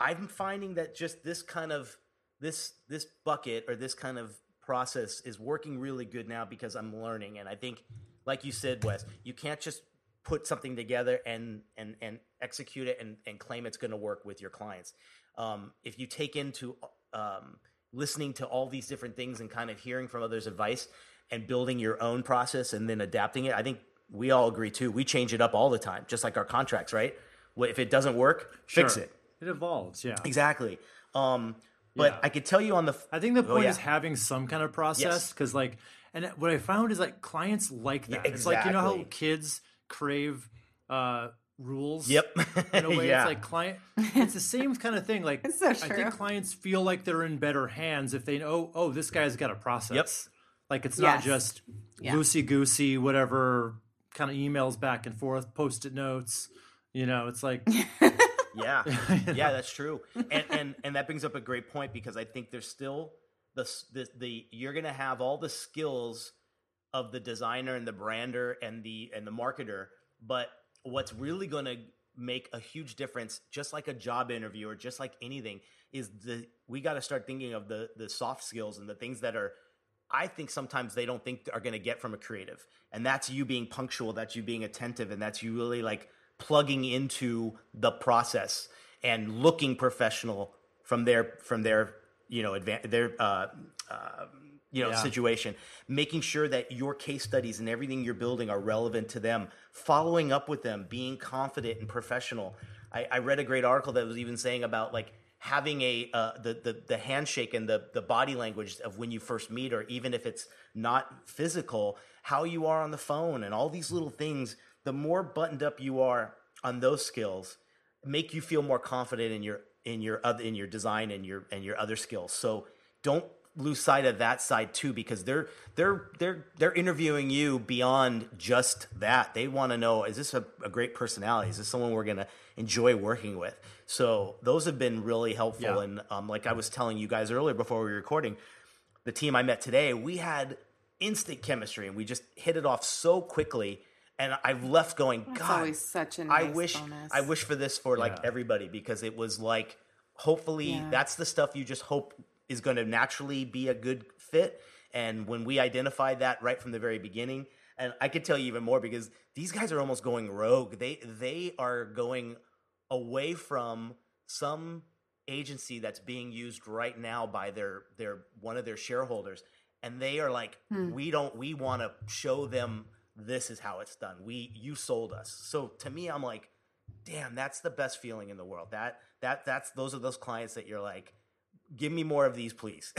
I'm finding that just this kind of, this, this bucket or this kind of process is working really good now because I'm learning. And I think, like you said, Wes, you can't just put something together and, and, and execute it and, and claim it's going to work with your clients. Um, if you take into um, listening to all these different things and kind of hearing from others' advice and building your own process and then adapting it, I think we all agree too. We change it up all the time, just like our contracts, right? If it doesn't work, sure. fix it. It evolves. Yeah, exactly. Um, but yeah. I could tell you on the, f- I think the point oh, yeah. is having some kind of process. Yes. Cause like, and what I found is like clients like that. Yeah, exactly. It's like, you know how kids crave, uh, rules yep. in a way. yeah. It's like client, it's the same kind of thing. Like so I think clients feel like they're in better hands if they know, oh, this guy's got a process. Yep. Like it's yes. not just yeah. loosey goosey, whatever kind of emails back and forth, post-it notes, you know, it's like, yeah. Yeah, that's true. And, and, and that brings up a great point because I think there's still the, the, the, you're going to have all the skills of the designer and the brander and the, and the marketer, but what's really going to make a huge difference, just like a job interview or just like anything, is the, we got to start thinking of the, the soft skills and the things that are, I think sometimes they don't think are going to get from a creative. And that's you being punctual, that's you being attentive, and that's you really like plugging into the process and looking professional from their, from their, you know, advan- their, uh, uh, you know, yeah. situation, making sure that your case studies and everything you're building are relevant to them, following up with them, being confident and professional. I, I read a great article that was even saying about like having a, uh, the, the, the handshake and the, the body language of when you first meet, or even if it's not physical, how you are on the phone and all these little things. The more buttoned up you are on those skills, make you feel more confident in your in your other in your design and your and your other skills. So don't lose sight of that side too, because they're they're they're they're interviewing you beyond just that. They want to know, is this a, a great personality? Is this someone we're gonna enjoy working with? So those have been really helpful. Yeah. And um, like I was telling you guys earlier before we were recording, the team I met today, we had instant chemistry and we just hit it off so quickly. And I've left going, God, that's always such a nice I wish bonus. I wish for this for like yeah. everybody, because it was like, hopefully yeah. that's the stuff you just hope is going to naturally be a good fit. And when we identified that right from the very beginning, and I could tell you even more because these guys are almost going rogue. They, they are going away from some agency that's being used right now by their, their, one of their shareholders. And they are like, hmm. we don't, we want to show them this is how it's done. We, you sold us. So to me, I'm like, damn, that's the best feeling in the world. That, that, that's, those are those clients that you're like, give me more of these, please.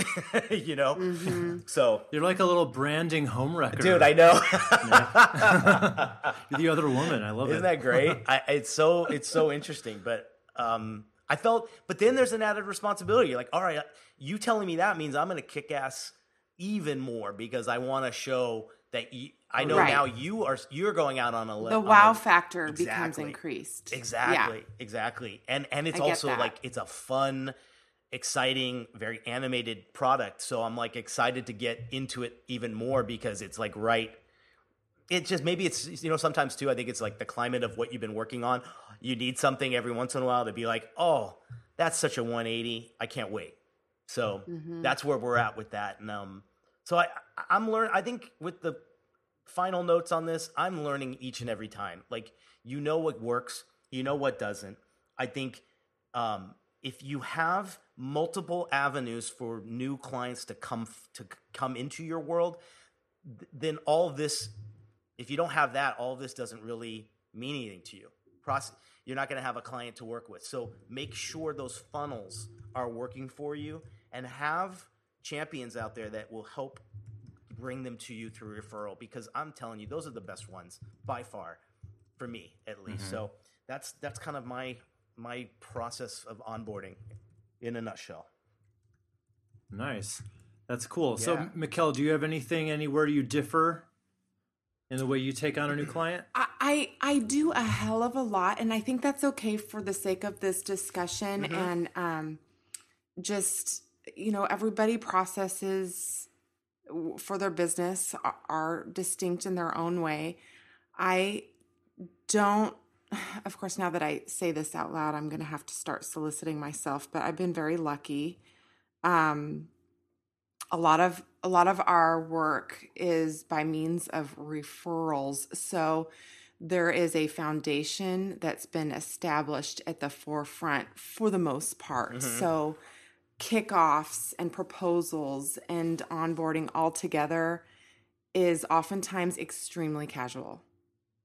You know? Mm-hmm. So you're like a little branding home wrecker. Dude, I know. You're the other woman. I love Isn't it. Isn't that great? I, it's so, it's so interesting, but, um, I felt, but then there's an added responsibility. You're like, all right, you telling me that means I'm going to kick ass even more because I want to show that you, I know right. now you are, you're going out on a list. The wow a, factor exactly, becomes increased. Exactly. Yeah. Exactly. And, and it's I also like, it's a fun, exciting, very animated product. So I'm like excited to get into it even more because it's like, right. It just, maybe it's, you know, sometimes too, I think it's like the climate of what you've been working on. You need something every once in a while to be like, oh, that's such a one eighty. I can't wait. So mm-hmm. that's where we're at with that. And, um, so I, I'm learning, I think with the final notes on this, I'm learning each and every time. Like, you know what works, you know what doesn't. I think um, if you have multiple avenues for new clients to come f- to come into your world, th- then all this, if you don't have that, all this doesn't really mean anything to you. Proce- you're not going to have a client to work with. So make sure those funnels are working for you and have champions out there that will help bring them to you through referral, because I'm telling you, those are the best ones by far, for me at least. Mm-hmm. So that's that's kind of my my process of onboarding in a nutshell. Nice. That's cool. Yeah. So, Mikkel, do you have anything, anywhere you differ in the way you take on a new client? I, I, I do a hell of a lot, and I think that's okay for the sake of this discussion. Mm-hmm. And um, just, you know, everybody processes for their business are distinct in their own way. I don't, of course, now that I say this out loud, I'm going to have to start soliciting myself, but I've been very lucky. Um, a lot of, a lot of our work is by means of referrals. So there is a foundation that's been established at the forefront for the most part. Mm-hmm. So kickoffs and proposals and onboarding all together is oftentimes extremely casual,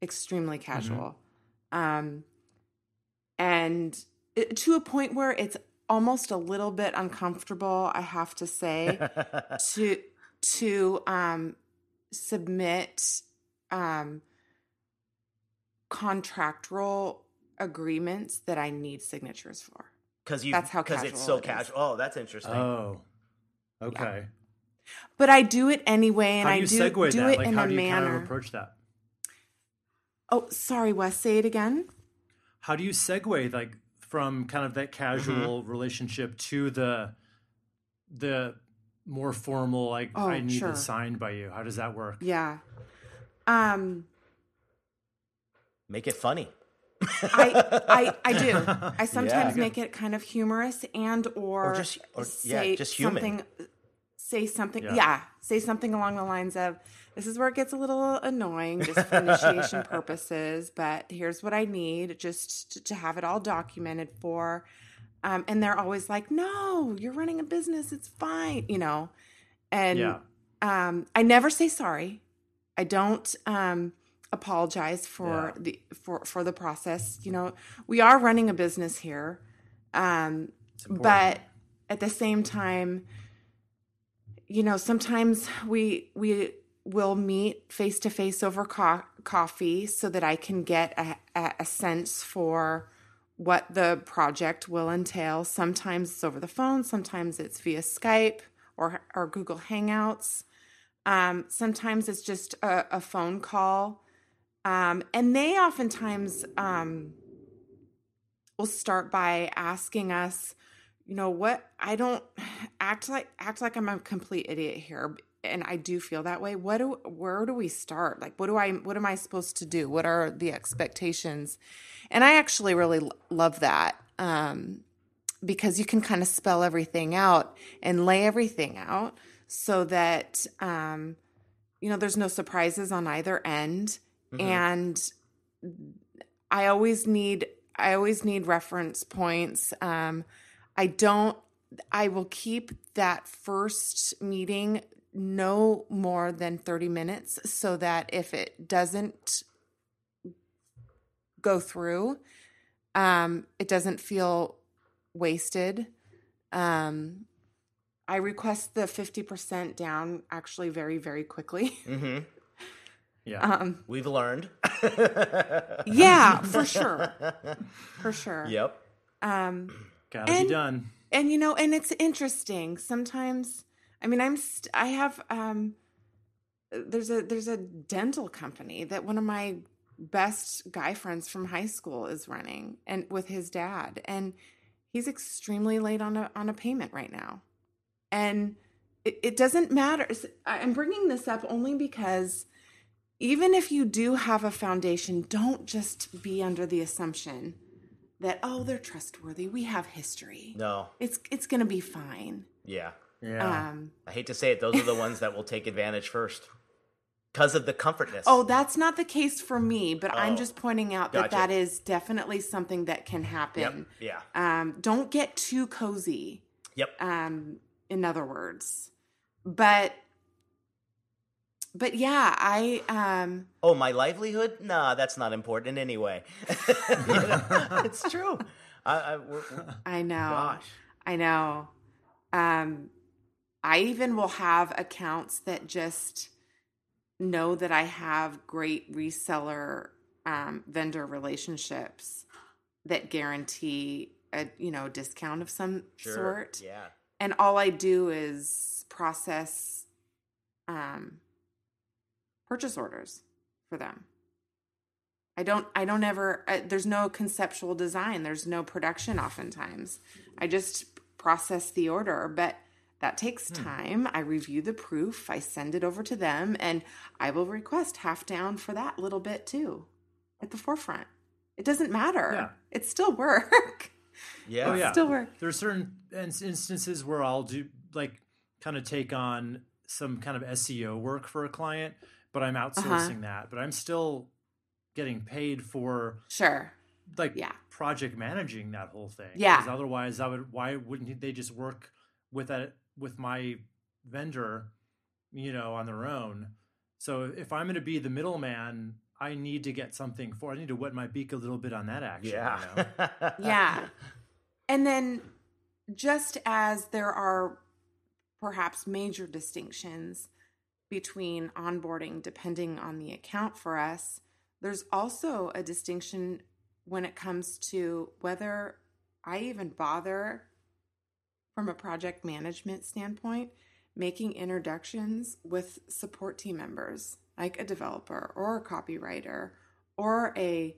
extremely casual. Mm-hmm. Um, and it, to a point where it's almost a little bit uncomfortable, I have to say, to, to, um, submit, um, contractual agreements that I need signatures for. Cause you, that's how cause it's so it casual. Oh, that's interesting. Oh, okay. Yeah. But I do it anyway. And how do you I do, segue do that? It like, in how a do you manner. Kind of approach that? Oh, sorry, Wes, say it again. How do you segue like from kind of that casual mm-hmm. relationship to the, the more formal, like oh, I need sure. it signed by you. How does that work? Yeah. Um, Make it funny. I, I I do. I sometimes yeah. make it kind of humorous and or, or just or, say yeah, just human. something say something yeah. yeah, say something along the lines of, this is where it gets a little annoying just for initiation purposes, but here's what I need just to have it all documented for. Um, and they're always like, no, you're running a business, it's fine, you know. And yeah. um, I never say sorry. I don't um apologize for yeah. the for, for the process. You know, we are running a business here, um, but at the same time, you know, sometimes we we will meet face to face over co- coffee so that I can get a, a sense for what the project will entail. Sometimes it's over the phone, sometimes it's via Skype or or Google Hangouts. Um, sometimes it's just a, a phone call. Um, and they oftentimes um, will start by asking us, you know, what I don't act like act like I'm a complete idiot here, and I do feel that way. What do where do we start? Like, what do I what am I supposed to do? What are the expectations? And I actually really lo- love that um, because you can kind of spell everything out and lay everything out so that um, you know, there's no surprises on either end. And I always need, I always need reference points. Um, I don't, I will keep that first meeting no more than thirty minutes so that if it doesn't go through, um, it doesn't feel wasted. Um, I request the fifty percent down actually very, very quickly. Mm-hmm. Yeah, um, we've learned. yeah, for sure, for sure. Yep. Um, Gotta and, be done. And you know, and it's interesting. Sometimes, I mean, I'm st- I have um, there's a there's a dental company that one of my best guy friends from high school is running, and with his dad, and he's extremely late on a on a payment right now, and it, it doesn't matter. I'm bringing this up only because, even if you do have a foundation, don't just be under the assumption that, oh, they're trustworthy, we have history. No. It's it's going to be fine. Yeah. Yeah. Um, I hate to say it, those are the ones that will take advantage first because of the comfortness. Oh, that's not the case for me, but oh, I'm just pointing out that gotcha. that is definitely something that can happen. Yep. Yeah. Um, don't get too cozy. Yep. Um, in other words. But... But yeah, I... Um, oh, my livelihood? Nah, that's not important anyway. It's true. I, I, we're, we're, I know. Gosh. I know. Um, I even will have accounts that just know that I have great reseller um, vendor relationships that guarantee a, you know, discount of some sure. sort. Yeah. And all I do is process um, purchase orders for them. I don't, I don't ever, I, there's no conceptual design. There's no production oftentimes. I just process the order, but that takes time. I review the proof. I send it over to them, and I will request half down for that little bit too at the forefront. It doesn't matter. Yeah. It's still work. Yeah. It's oh, yeah. still work. There are certain instances where I'll do like kind of take on some kind of S E O work for a client, but I'm outsourcing uh-huh. that, but I'm still getting paid for sure, like yeah. project managing that whole thing. Yeah. Because otherwise I would, why wouldn't they just work with that, with my vendor, you know, on their own. So if I'm going to be the middleman, I need to get something for, I need to wet my beak a little bit on that action. Yeah. You know? yeah. And then just as there are perhaps major distinctions between onboarding, depending on the account for us, there's also a distinction when it comes to whether I even bother, from a project management standpoint, making introductions with support team members, like a developer or a copywriter or a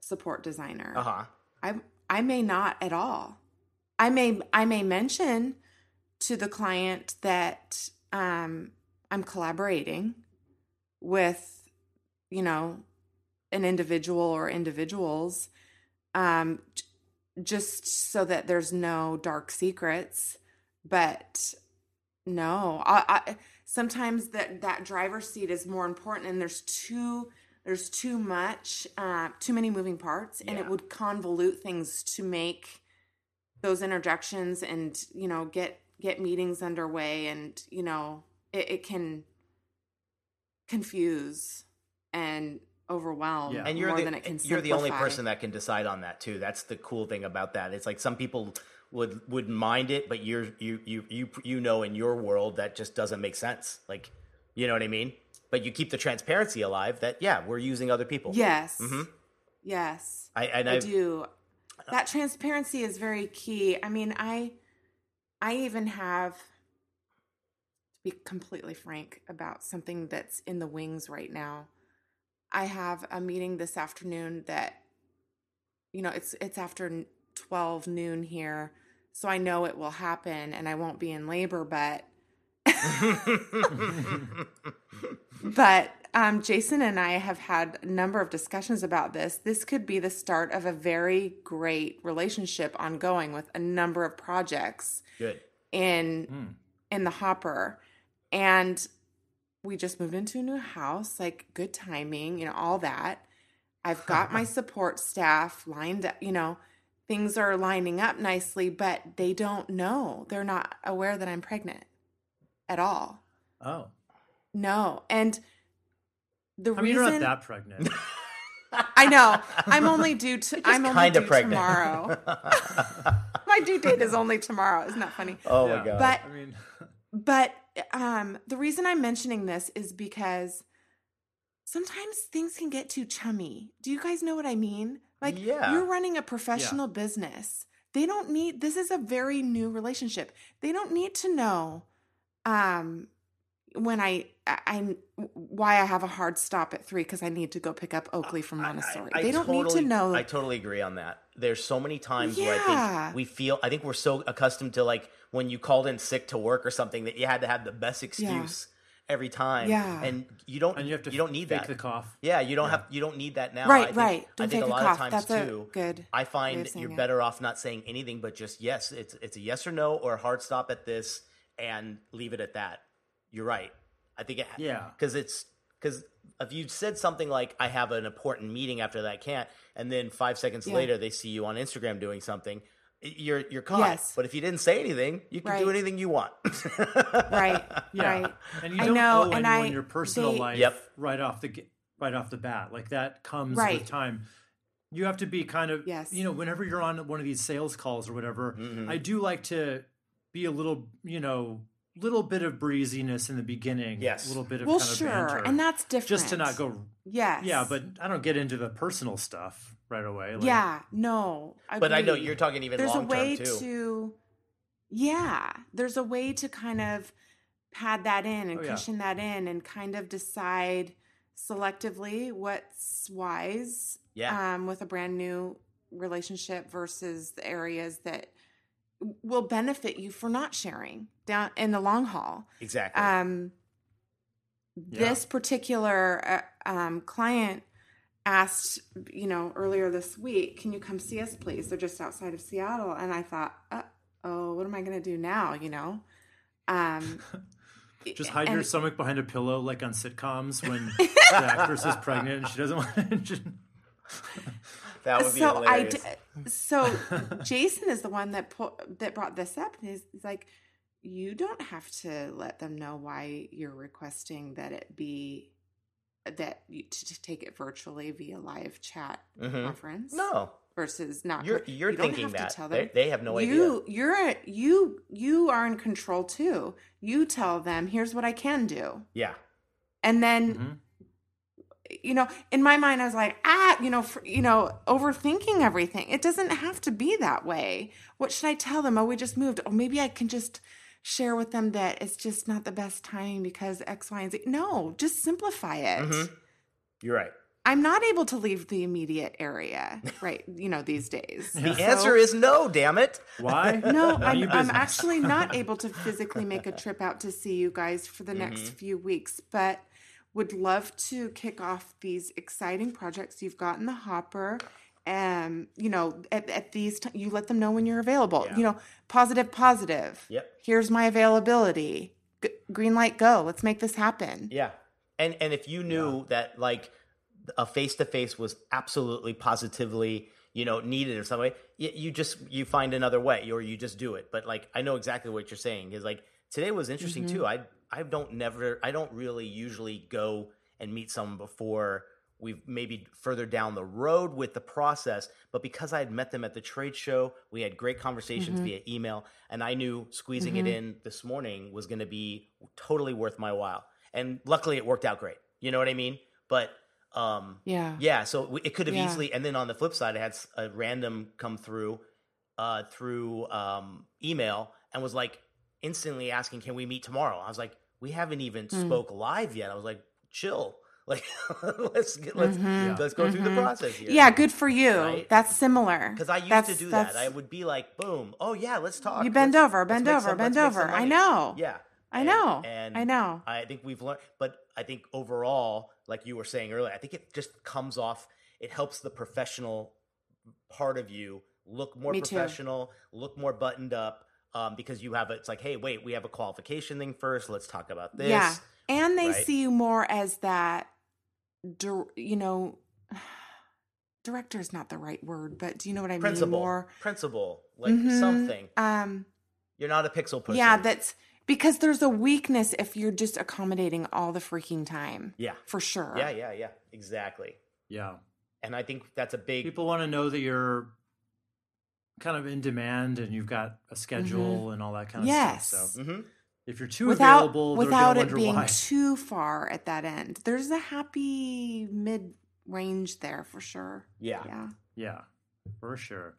support designer. Uh-huh. I I may not at all. I may I may mention to the client that um, I'm collaborating with, you know, an individual or individuals, um, just so that there's no dark secrets. But no, I, I sometimes that, that driver's seat is more important, and there's too there's too much, uh, too many moving parts, and yeah. it would convolute things to make those introductions and, you know, get get meetings underway, and, you know, it, it can confuse and overwhelmed yeah. and you're more the, than it can you're simplify. The only person that can decide on that too. That's the cool thing about that. It's like some people would wouldn't mind it, but you're you you you you know in your world that just doesn't make sense, like, you know what I mean? But you keep the transparency alive that yeah we're using other people. Yes. Mm-hmm. Yes. I and I do. That transparency is very key. I mean, I I even have, to be completely frank about something that's in the wings right now, I have a meeting this afternoon that, you know, it's it's after twelve noon here, so I know it will happen and I won't be in labor, but but um, Jason and I have had a number of discussions about this. This could be the start of a very great relationship ongoing with a number of projects Good. in mm. in the hopper. And we just moved into a new house, like good timing, you know, all that. I've got my support staff lined up, you know, things are lining up nicely, but they don't know. They're not aware that I'm pregnant at all. Oh. No. And the I mean, reason... you're not that pregnant. I know. I'm only due to... I'm only due pregnant. tomorrow. My due date is only tomorrow. Isn't that funny? Oh, yeah. My God. But... I mean... But um, the reason I'm mentioning this is because sometimes things can get too chummy. Do you guys know what I mean? Like, yeah. you're running a professional yeah. business. They don't need – this is a very new relationship. They don't need to know um, when I, I – I'm why I have a hard stop at three because I need to go pick up Oakley from Montessori. I, I, I they don't totally, need to know. I totally agree on that. There's so many times yeah. where I think we feel – I think we're so accustomed to like – when you called in sick to work or something, that you had to have the best excuse yeah. every time, yeah. and you don't. And you, have to you don't need that. The cough. Yeah, you don't yeah. have. You don't need that now. Right, I think, right. Don't I think a lot cough. of times That's too. Good. I find you're it. better off not saying anything, but just yes. It's it's a yes or no or a hard stop at this, and leave it at that. You're right. I think it. Yeah. Because it's because if you said something like I have an important meeting after that, I can't, and then five seconds yeah. later they see you on Instagram doing something. You're you're caught, yes. but if you didn't say anything, you can right. do anything you want. right, yeah. right. And you don't I know, owe and anyone I, your personal they, life yep. right off the right off the bat. Like that comes right. with time. You have to be kind of, yes. you know, whenever you're on one of these sales calls or whatever, mm-hmm. I do like to be a little, you know, little bit of breeziness in the beginning. Yes, a little bit of well, kind sure, of banter, and that's different. Just to not go, yes, yeah, but I don't get into the personal stuff right away. Like, yeah, no. Agreed. But I know you're talking even there's long term too. There's a way to, yeah, there's a way to kind of pad that in and oh, yeah. cushion that in and kind of decide selectively what's wise yeah. um, with a brand new relationship versus the areas that will benefit you for not sharing down in the long haul. Exactly. Um, yeah. This particular uh, um, client asked, you know, earlier this week, can you come see us, please? They're just outside of Seattle. And I thought, uh, oh, what am I going to do now? You know? Um, just hide and, your stomach behind a pillow, like on sitcoms when the actress is pregnant and she doesn't want to. That would be so hilarious. I d- so Jason is the one that po- that brought this up, and he's, he's like, you don't have to let them know why you're requesting that it be that you, to, to take it virtually via live chat mm-hmm. conference. No, versus not. You're you're you thinking have that to tell them. They, they have no you, idea. You're you you are in control too. You tell them, here's what I can do. Yeah, and then. Mm-hmm. You know, in my mind, I was like, ah, you know, for, you know, overthinking everything. It doesn't have to be that way. What should I tell them? Oh, we just moved. Oh, maybe I can just share with them that it's just not the best timing because X, Y, and Z. No, just simplify it. Mm-hmm. You're right. I'm not able to leave the immediate area, right, you know, these days. The so, answer is no, damn it. Why? No, I'm, I'm actually not able to physically make a trip out to see you guys for the mm-hmm. next few weeks, but would love to kick off these exciting projects you've got in the hopper. Um, you know, at, at these, t- you let them know when you're available. Yeah. You know, positive, positive. Yep. Here's my availability. G- green light, go. Let's make this happen. Yeah. And and if you knew yeah. that like a face to face was absolutely positively, you know, needed or something, you, you just you find another way or you just do it. But like I know exactly what you're saying is like today was interesting mm-hmm. too. I. I don't never, I don't really usually go and meet someone before we've maybe further down the road with the process. But because I had met them at the trade show, we had great conversations mm-hmm. via email, and I knew squeezing mm-hmm. it in this morning was going to be totally worth my while. And luckily, it worked out great. You know what I mean? But um, yeah, yeah. So it could have yeah. easily. And then on the flip side, I had a random come through uh, through um, email and was like, instantly asking, can we meet tomorrow? I was like, we haven't even mm. spoke live yet. I was like, chill. Like, let's get, let's, mm-hmm. let's go mm-hmm. through the process here. Yeah, good for you. Right? That's similar. Because I used that's, to do that's... that. I would be like, boom. Oh, yeah, let's talk. You bend let's, over, bend over, some, bend over. I know. Yeah. I and, know. And I know. I think we've learned. But I think overall, like you were saying earlier, I think it just comes off. It helps the professional part of you look more Me professional, too. Look more buttoned up. Um, because you have, it's like, hey, wait, we have a qualification thing first. Let's talk about this. Yeah. And they right? see you more as that, dir- you know, director is not the right word, but do you know what I Principal. mean? More Principal, like mm-hmm. something. Um, You're not a pixel pusher. Yeah, that's because there's a weakness if you're just accommodating all the freaking time. Yeah. For sure. Yeah, yeah, yeah. Exactly. Yeah. And I think that's a big. People want to know that you're kind of in demand and you've got a schedule mm-hmm. and all that kind of yes. stuff. So mm-hmm. if you're too without, available, without it being why. too far at that end, there's a happy mid range there for sure. Yeah. Yeah. Yeah, for sure.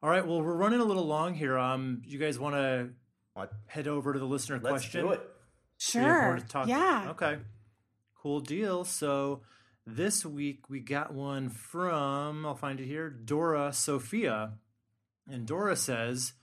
All right. Well, we're running a little long here. Um, you guys want to head over to the listener Let's question? Let's do it. Sure. Talk yeah. About? Okay. Cool deal. So this week we got one from, I'll find it here, Dora Sophia. And Dora says,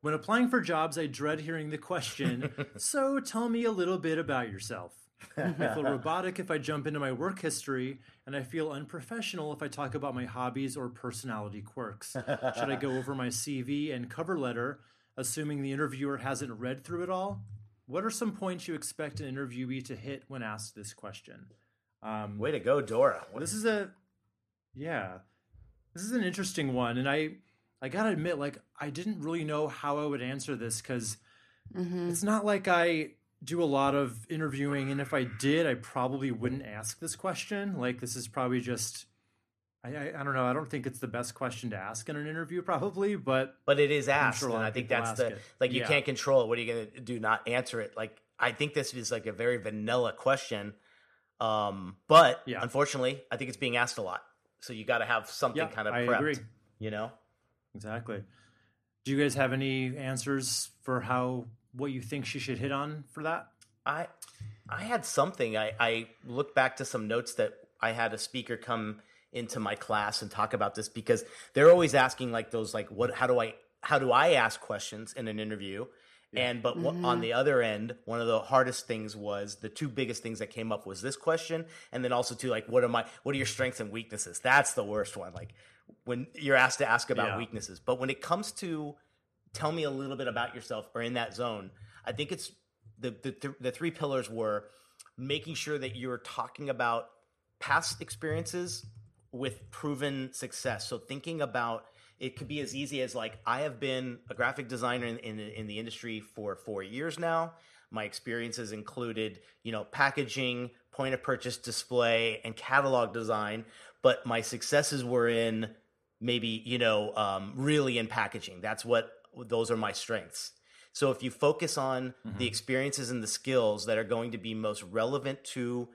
when applying for jobs, I dread hearing the question, so tell me a little bit about yourself. I feel robotic if I jump into my work history, and I feel unprofessional if I talk about my hobbies or personality quirks. Should I go over my C V and cover letter, assuming the interviewer hasn't read through it all? What are some points you expect an interviewee to hit when asked this question? Um, Way to go, Dora. What this is a, yeah, this is an interesting one, and I... I gotta admit, like, I didn't really know how I would answer this because mm-hmm. it's not like I do a lot of interviewing. And if I did, I probably wouldn't ask this question. Like, this is probably just, I, I, I don't know. I don't think it's the best question to ask in an interview probably, but. But it is asked. Sure, and I think that's the, it. like, you yeah. can't control it. What are you gonna do? Not answer it. Like, I think this is like a very vanilla question. Um, but yeah. unfortunately, I think it's being asked a lot. So you gotta have something yeah, kind of prepped, I agree. you know? Exactly. Do you guys have any answers for how what you think she should hit on for that? I I had something. I, I looked back to some notes that I had a speaker come into my class and talk about this, because they're always asking like those, like, what, how do I, how do I ask questions in an interview? Yeah. And, but mm-hmm. on the other end, one of the hardest things was the two biggest things that came up was this question. And then also too, like, what am I, what are your strengths and weaknesses? That's the worst one. Like when you're asked to ask about yeah. weaknesses, but when it comes to tell me a little bit about yourself or in that zone, I think it's the, the, th- the three pillars were making sure that you're talking about past experiences with proven success. So thinking about, it could be as easy as like, I have been a graphic designer in, in, in the industry for four years now. My experiences included, you know, packaging, point of purchase display, and catalog design. But my successes were in maybe, you know, um, really in packaging. That's what, those are my strengths. So if you focus on mm-hmm. the experiences and the skills that are going to be most relevant to,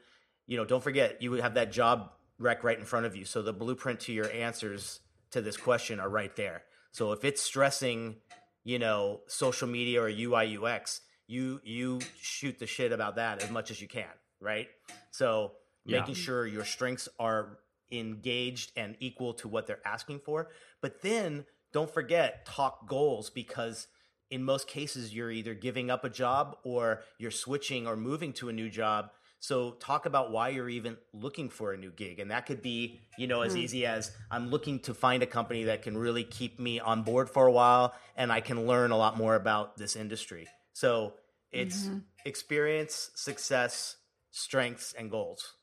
you know, don't forget, you have that job rec right in front of you. So the blueprint to your answers to this question are right there. So if it's stressing, you know, social media or U I U X, you you shoot the shit about that as much as you can, right? So yeah. making sure your strengths are engaged and equal to what they're asking for. But then don't forget, talk goals, because in most cases you're either giving up a job or you're switching or moving to a new job. So talk about why you're even looking for a new gig. And that could be, you know, as easy as I'm looking to find a company that can really keep me on board for a while and I can learn a lot more about this industry. So it's mm-hmm. experience, success, strengths, and goals.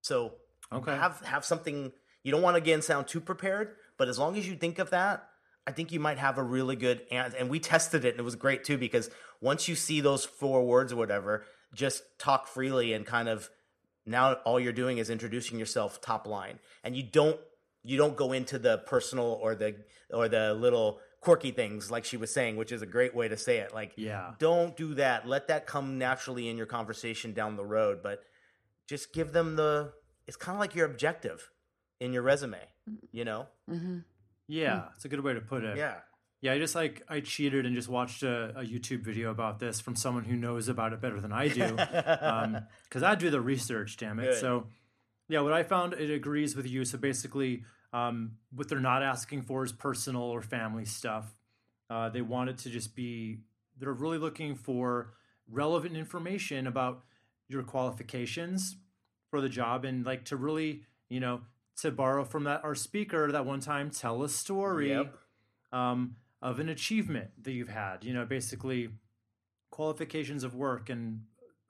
So okay. have, have something. You don't want to, again, sound too prepared, but as long as you think of that, I think you might have a really good answer. And we tested it and it was great too, because once you see those four words or whatever, just talk freely and kind of now all you're doing is introducing yourself top line. And you don't, you don't go into the personal or the, or the little quirky things like she was saying, which is a great way to say it. Like, yeah, don't do that. Let that come naturally in your conversation down the road, but just give them the, it's kind of like your objective in your resume, you know? Mm-hmm. Yeah. It's a good way to put it. Yeah. Yeah, I just like I cheated and just watched a, a YouTube video about this from someone who knows about it better than I do, because um, I do the research, damn it. Good. So, yeah, what I found, it agrees with you. So basically, um, what they're not asking for is personal or family stuff. Uh, they want it to just be, they're really looking for relevant information about your qualifications for the job, and like to really, you know, to borrow from that our speaker that one time, tell a story. Yep. Um, of an achievement that you've had, you know, basically qualifications of work and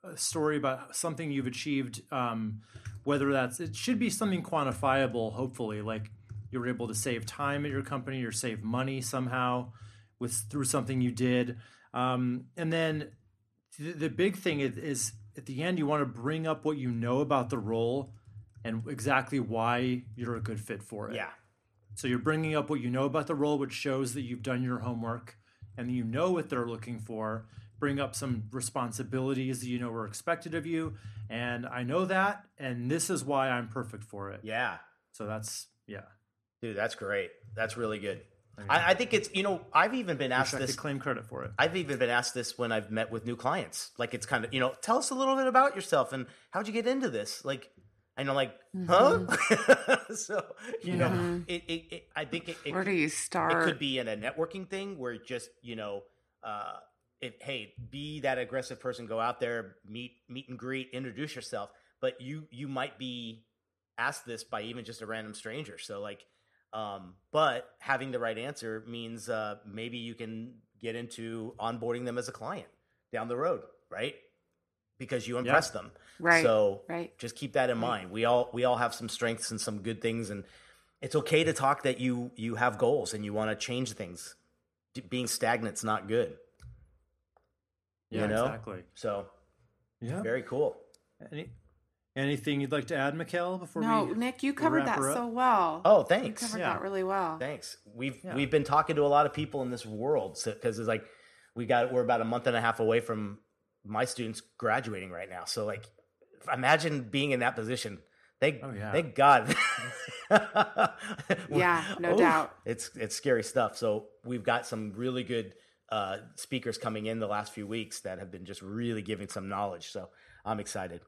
a story about something you've achieved, um, whether that's, it should be something quantifiable, hopefully, like you were able to save time at your company or save money somehow with through something you did. Um, and then th- the big thing is, is at the end, you want to bring up what you know about the role and exactly why you're a good fit for it. Yeah. So you're bringing up what you know about the role, which shows that you've done your homework and you know what they're looking for. Bring up some responsibilities that you know were expected of you. And I know that, and this is why I'm perfect for it. Yeah. So that's, yeah. Dude, that's great. That's really good. I, I think it's, you know, I've even been asked this. To claim credit for it. I've even been asked this when I've met with new clients. Like, it's kind of, you know, tell us a little bit about yourself and how'd you get into this? Like, and I'm like, huh? Mm-hmm. so, you yeah. know, it, it, it, I think it, it, where do you start? It could be in a networking thing where just, you know, uh, it, hey, be that aggressive person, go out there, meet, meet and greet, introduce yourself. But you, you might be asked this by even just a random stranger. So like, um, but having the right answer means uh, maybe you can get into onboarding them as a client down the road, right? Because you impress yep. them. Right. So right. just keep that in right. mind. We all, we all have some strengths and some good things, and it's okay to talk that you, you have goals and you want to change things. Being stagnant's not good. Yeah, you know? Exactly. So yeah, very cool. Any, anything you'd like to add, Mikkel, before no, we, Nick, you covered that so well. Oh, thanks. You covered yeah. that really well. Thanks. We've, yeah. we've been talking to a lot of people in this world. So, cause it's like, we got, we're about a month and a half away from my students graduating right now. So like, imagine being in that position. Thank, oh, yeah. thank God. yeah, no oh, doubt. It's, it's scary stuff. So we've got some really good uh, speakers coming in the last few weeks that have been just really giving some knowledge. So I'm excited.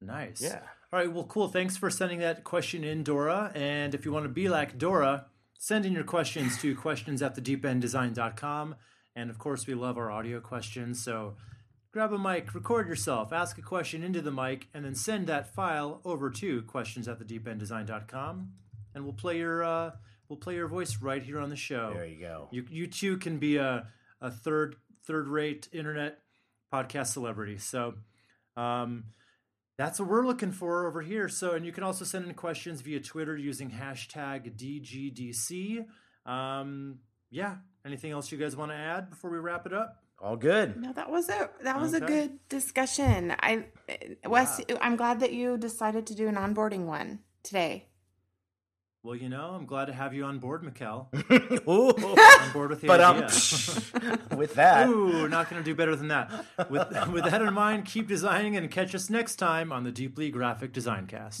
Nice. Yeah. All right. Well, cool. Thanks for sending that question in, Dora. And if you want to be like Dora, send in your questions to questions at the deep end design dot com. And of course, we love our audio questions. So grab a mic, record yourself, ask a question into the mic, and then send that file over to questions at the deep end design dot com. And we'll play your uh, we'll play your voice right here on the show. There you go. You you too can be a a third third rate internet podcast celebrity. So um, that's what we're looking for over here. So, and you can also send in questions via Twitter using hashtag D G D C. Um, yeah. Anything else you guys want to add before we wrap it up? All good. No, that was a that was okay. a good discussion. I, Wes, yeah. I'm glad that you decided to do an onboarding one today. Well, you know, I'm glad to have you on board, Mikkel. On board with the but, idea. Um, with that, ooh, not going to do better than that. With with that in mind, keep designing and catch us next time on the Deeply Graphic Design Cast.